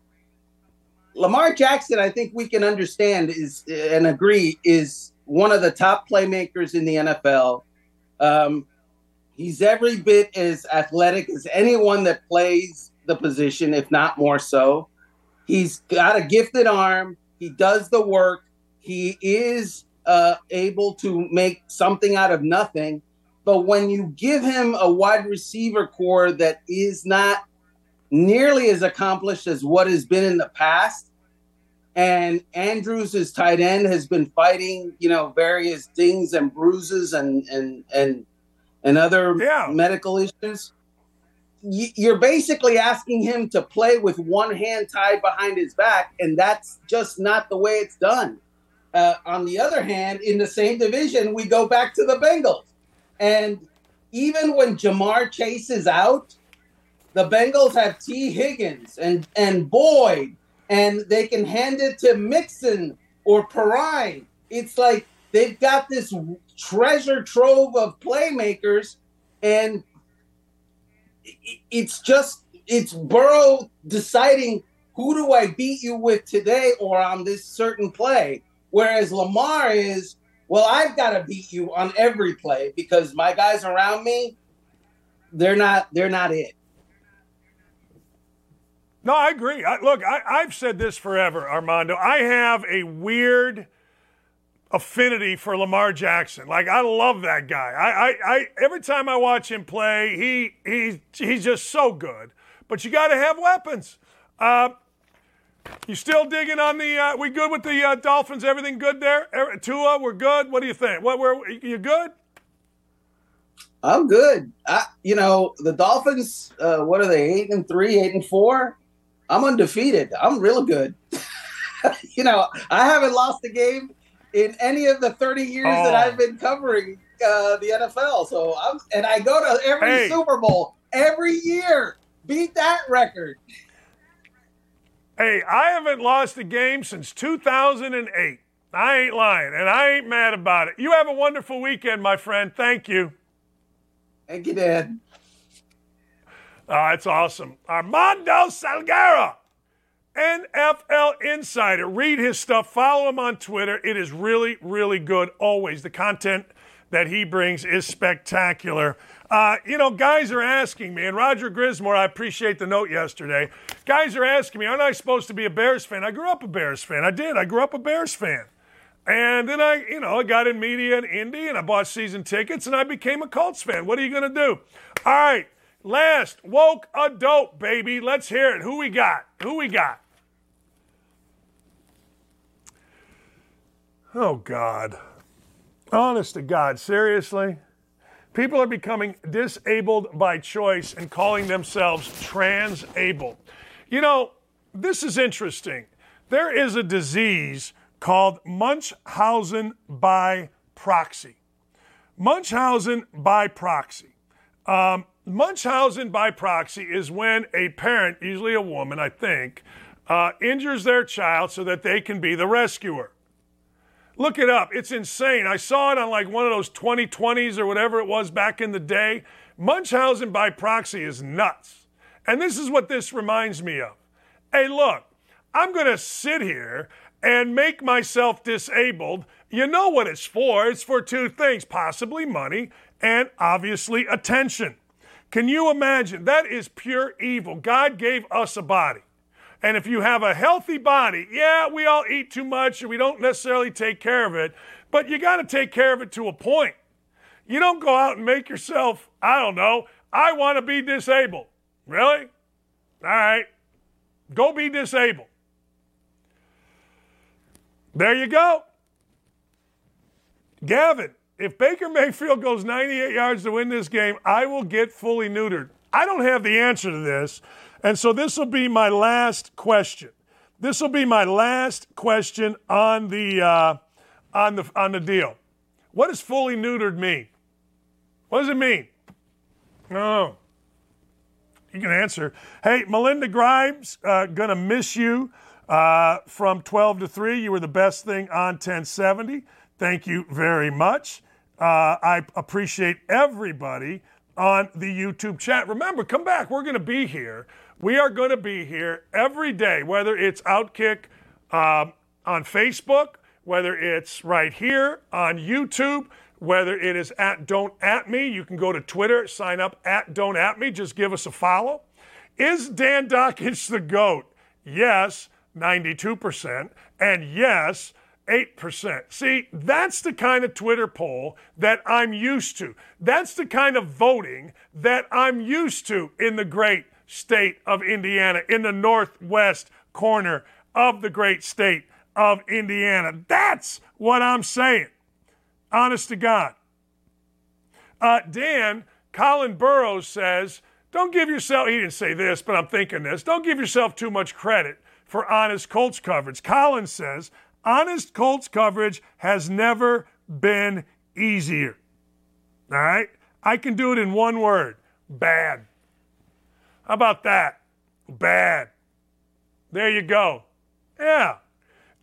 Lamar Jackson, I think we can understand is and agree, is one of the top playmakers in the N F L. Um, he's every bit as athletic as anyone that plays the position, if not more so. He's got a gifted arm. He does the work. He is uh, able to make something out of nothing. But when you give him a wide receiver core that is not nearly as accomplished as what has been in the past, and Andrews, his tight end, has been fighting, you know, various dings and bruises and and and, and other yeah. medical issues, you're basically asking him to play with one hand tied behind his back, and that's just not the way it's done. Uh, on the other hand, in the same division, we go back to the Bengals. And even when Jamar Chase is out, the Bengals have T. Higgins and, and Boyd, and they can hand it to Mixon or Perrine. It's like they've got this treasure trove of playmakers, and it's just it's Burrow deciding who do I beat you with today or on this certain play, whereas Lamar is, well, I've got to beat you on every play because my guys around me, they're not they're not it. No, I agree. I, look, I, I've said this forever, Armando. I have a weird affinity for Lamar Jackson. Like, I love that guy. I, I, I every time I watch him play, he he's he's just so good. But you got to have weapons. Uh, You still digging on the uh, – we good with the uh, Dolphins? Everything good there? Er, Tua, we're good? What do you think? What, we're, you good? I'm good. I, you know, the Dolphins, uh, what are they, eight and three, eight and four? I'm undefeated. I'm real good. You know, I haven't lost a game in any of the thirty years oh. that I've been covering uh, the N F L. So I'm – and I go to every hey. Super Bowl every year. Beat that record. Hey, I haven't lost a game since two thousand eight. I ain't lying, and I ain't mad about it. You have a wonderful weekend, my friend. Thank you. Thank you, Dad. Oh, that's awesome. Armando Salguero, N F L Insider. Read his stuff. Follow him on Twitter. It is really, really good always. The content that he brings is spectacular. Uh, you know, guys are asking me, and Roger Grismore, I appreciate the note yesterday. Guys are asking me, aren't I supposed to be a Bears fan? I grew up a Bears fan. I did. I grew up a Bears fan. And then I, you know, I got in media in Indy, and I bought season tickets, and I became a Colts fan. What are you going to do? All right, last, woke adult, baby. Let's hear it. Who we got? Who we got? Oh, God. Honest to God, seriously? People are becoming disabled by choice and calling themselves transabled. You know, this is interesting. There is a disease called Munchausen by proxy. Munchausen by proxy. Um, Munchausen by proxy is when a parent, usually a woman, I think, uh, injures their child so that they can be the rescuer. Look it up. It's insane. I saw it on like one of those twenty twenties or whatever it was back in the day. Munchausen by proxy is nuts. And this is what this reminds me of. Hey, look, I'm going to sit here and make myself disabled. You know what it's for. It's for two things, possibly money and obviously attention. Can you imagine? That is pure evil. God gave us a body. And if you have a healthy body, yeah, we all eat too much and we don't necessarily take care of it, but you got to take care of it to a point. You don't go out and make yourself, I don't know, I want to be disabled. Really? All right. Go be disabled. There you go. Gavin, if Baker Mayfield goes ninety-eight yards to win this game, I will get fully neutered. I don't have the answer to this. And so this will be my last question. This will be my last question on the uh, on the on the deal. What does fully neutered mean? What does it mean? No, you can answer. Hey, Melinda Grimes, uh, gonna miss you uh, from twelve to three. You were the best thing on ten seventy. Thank you very much. Uh, I appreciate everybody on the YouTube chat. Remember, come back. We're gonna be here. We are going to be here every day, whether it's OutKick uh, on Facebook, whether it's right here on YouTube, whether it is at Don't At Me. You can go to Twitter, sign up at Don't At Me. Just give us a follow. Is Dan Dockage the GOAT? Yes, ninety-two percent, and yes, eight percent. See, that's the kind of Twitter poll that I'm used to. That's the kind of voting that I'm used to in the great state of Indiana, in the northwest corner of the great state of Indiana. That's what I'm saying. Honest to God. Uh, Dan, Colin Burrows says, don't give yourself, he didn't say this, but I'm thinking this, don't give yourself too much credit for honest Colts coverage. Colin says, honest Colts coverage has never been easier. All right? I can do it in one word. Bad. How about that? Bad. There you go. Yeah.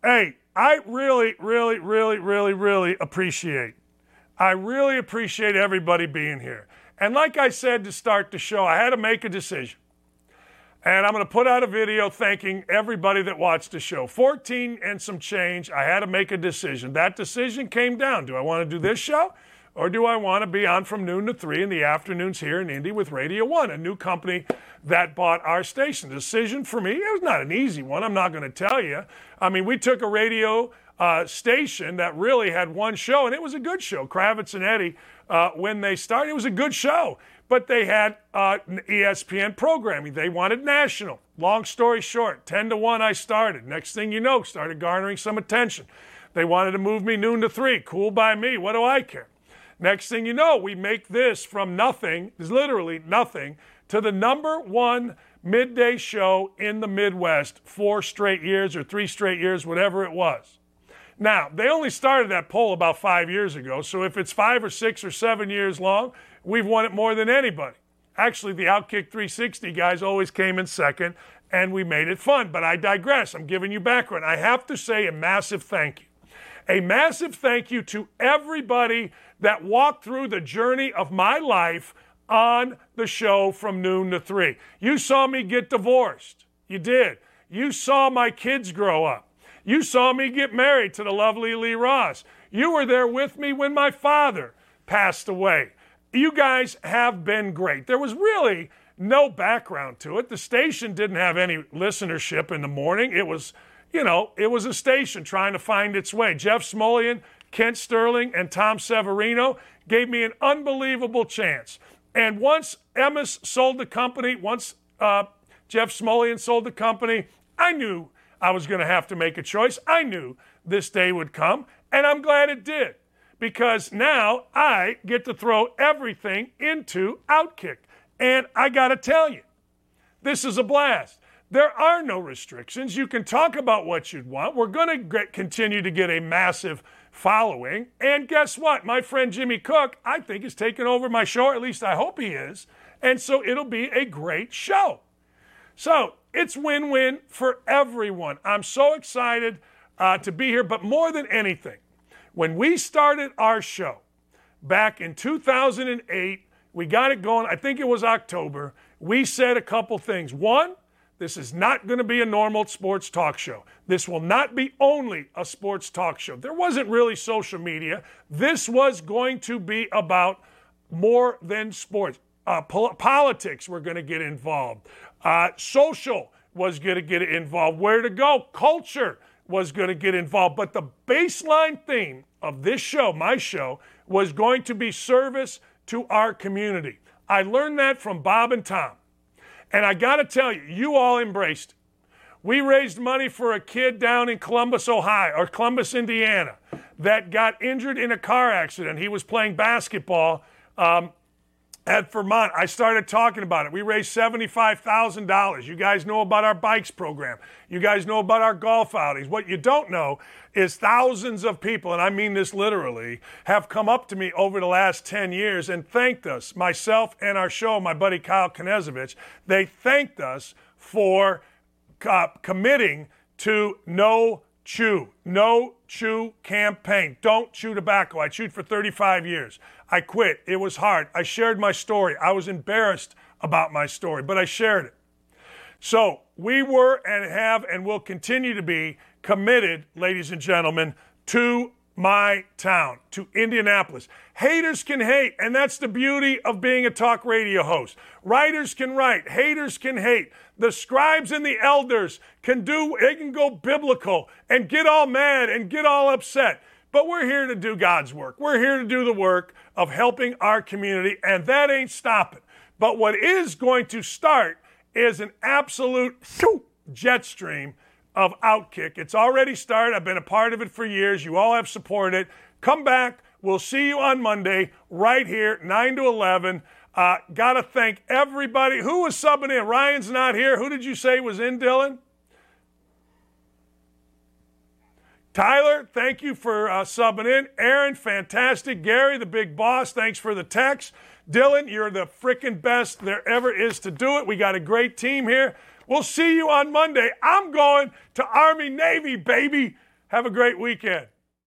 Hey, I really, really, really, really, really appreciate. I really appreciate everybody being here. And like I said to start the show, I had to make a decision. And I'm going to put out a video thanking everybody that watched the show. fourteen and some change. I had to make a decision. That decision came down. Do I want to do this show? Or do I want to be on from noon to three in the afternoons here in Indy with Radio One, a new company that bought our station? Decision for me, it was not an easy one. I'm not going to tell you. I mean, we took a radio uh, station that really had one show, and it was a good show. Kravitz and Eddie, uh, when they started, it was a good show. But they had uh, E S P N programming. They wanted national. Long story short, ten to one I started. Next thing you know, started garnering some attention. They wanted to move me noon to three. Cool by me. What do I care? Next thing you know, we make this from nothing, literally nothing, to the number one midday show in the Midwest four straight years or three straight years, whatever it was. Now, they only started that poll about five years ago, so if it's five or six or seven years long, we've won it more than anybody. Actually, the OutKick three sixty guys always came in second, and we made it fun. But I digress. I'm giving you background. I have to say a massive thank you. A massive thank you to everybody that walked through the journey of my life on the show from noon to three. You saw me get divorced. You did. You saw my kids grow up. You saw me get married to the lovely Lee Ross. You were there with me when my father passed away. You guys have been great. There was really no background to it. The station didn't have any listenership in the morning. It was You know, it was a station trying to find its way. Jeff Smulyan, Kent Sterling, and Tom Severino gave me an unbelievable chance. And once Emmis sold the company, once uh, Jeff Smulyan sold the company, I knew I was going to have to make a choice. I knew this day would come, and I'm glad it did. because now I get to throw everything into OutKick. And I got to tell you, this is a blast. There are no restrictions. You can talk about what you'd want. We're going to get, continue to get a massive following. And guess what? My friend Jimmy Cook, I think, is taking over my show, or at least I hope he is. And so it'll be a great show. So it's win-win for everyone. I'm so excited uh, to be here. But more than anything, when we started our show back in two thousand eight, we got it going. I think it was October. We said a couple things. One, this is not going to be a normal sports talk show. This will not be only a sports talk show. There wasn't really social media. This was going to be about more than sports. Uh, pol- politics were going to get involved. Uh, social was going to get involved. Where to go? Culture was going to get involved. But the baseline theme of this show, my show, was going to be service to our community. I learned that from Bob and Tom. And I got to tell you, you all embraced it. We raised money for a kid down in Columbus, Ohio, or Columbus, Indiana, that got injured in a car accident. He was playing basketball um, at Vermont. I started talking about it. We raised seventy-five thousand dollars. You guys know about our bikes program. You guys know about our golf outings. What you don't know is thousands of people, and I mean this literally, have come up to me over the last ten years and thanked us, myself and our show, my buddy Kyle Konezovich. They thanked us for uh, committing to no chew, no chew campaign. Don't chew tobacco. I chewed for thirty-five years. I quit. It was hard. I shared my story. I was embarrassed about my story, but I shared it. So we were and have and will continue to be committed, ladies and gentlemen, to my town, to Indianapolis. Haters can hate, and that's the beauty of being a talk radio host. Writers can write. Haters can hate. The scribes and the elders can do, they can go biblical and get all mad and get all upset. But we're here to do God's work. We're here to do the work of helping our community, and that ain't stopping. But what is going to start is an absolute jet stream of OutKick. It's already started. I've been a part of it for years. You all have supported it. Come back. We'll see you on Monday right here, nine to eleven. Uh, gotta thank everybody. Who was subbing in? Ryan's not here. Who did you say was in, Dylan? Tyler, thank you for uh, subbing in. Aaron, fantastic. Gary, the big boss, thanks for the text. Dylan, you're the frickin' best there ever is to do it. We got a great team here. We'll see you on Monday. I'm going to Army Navy, baby. Have a great weekend.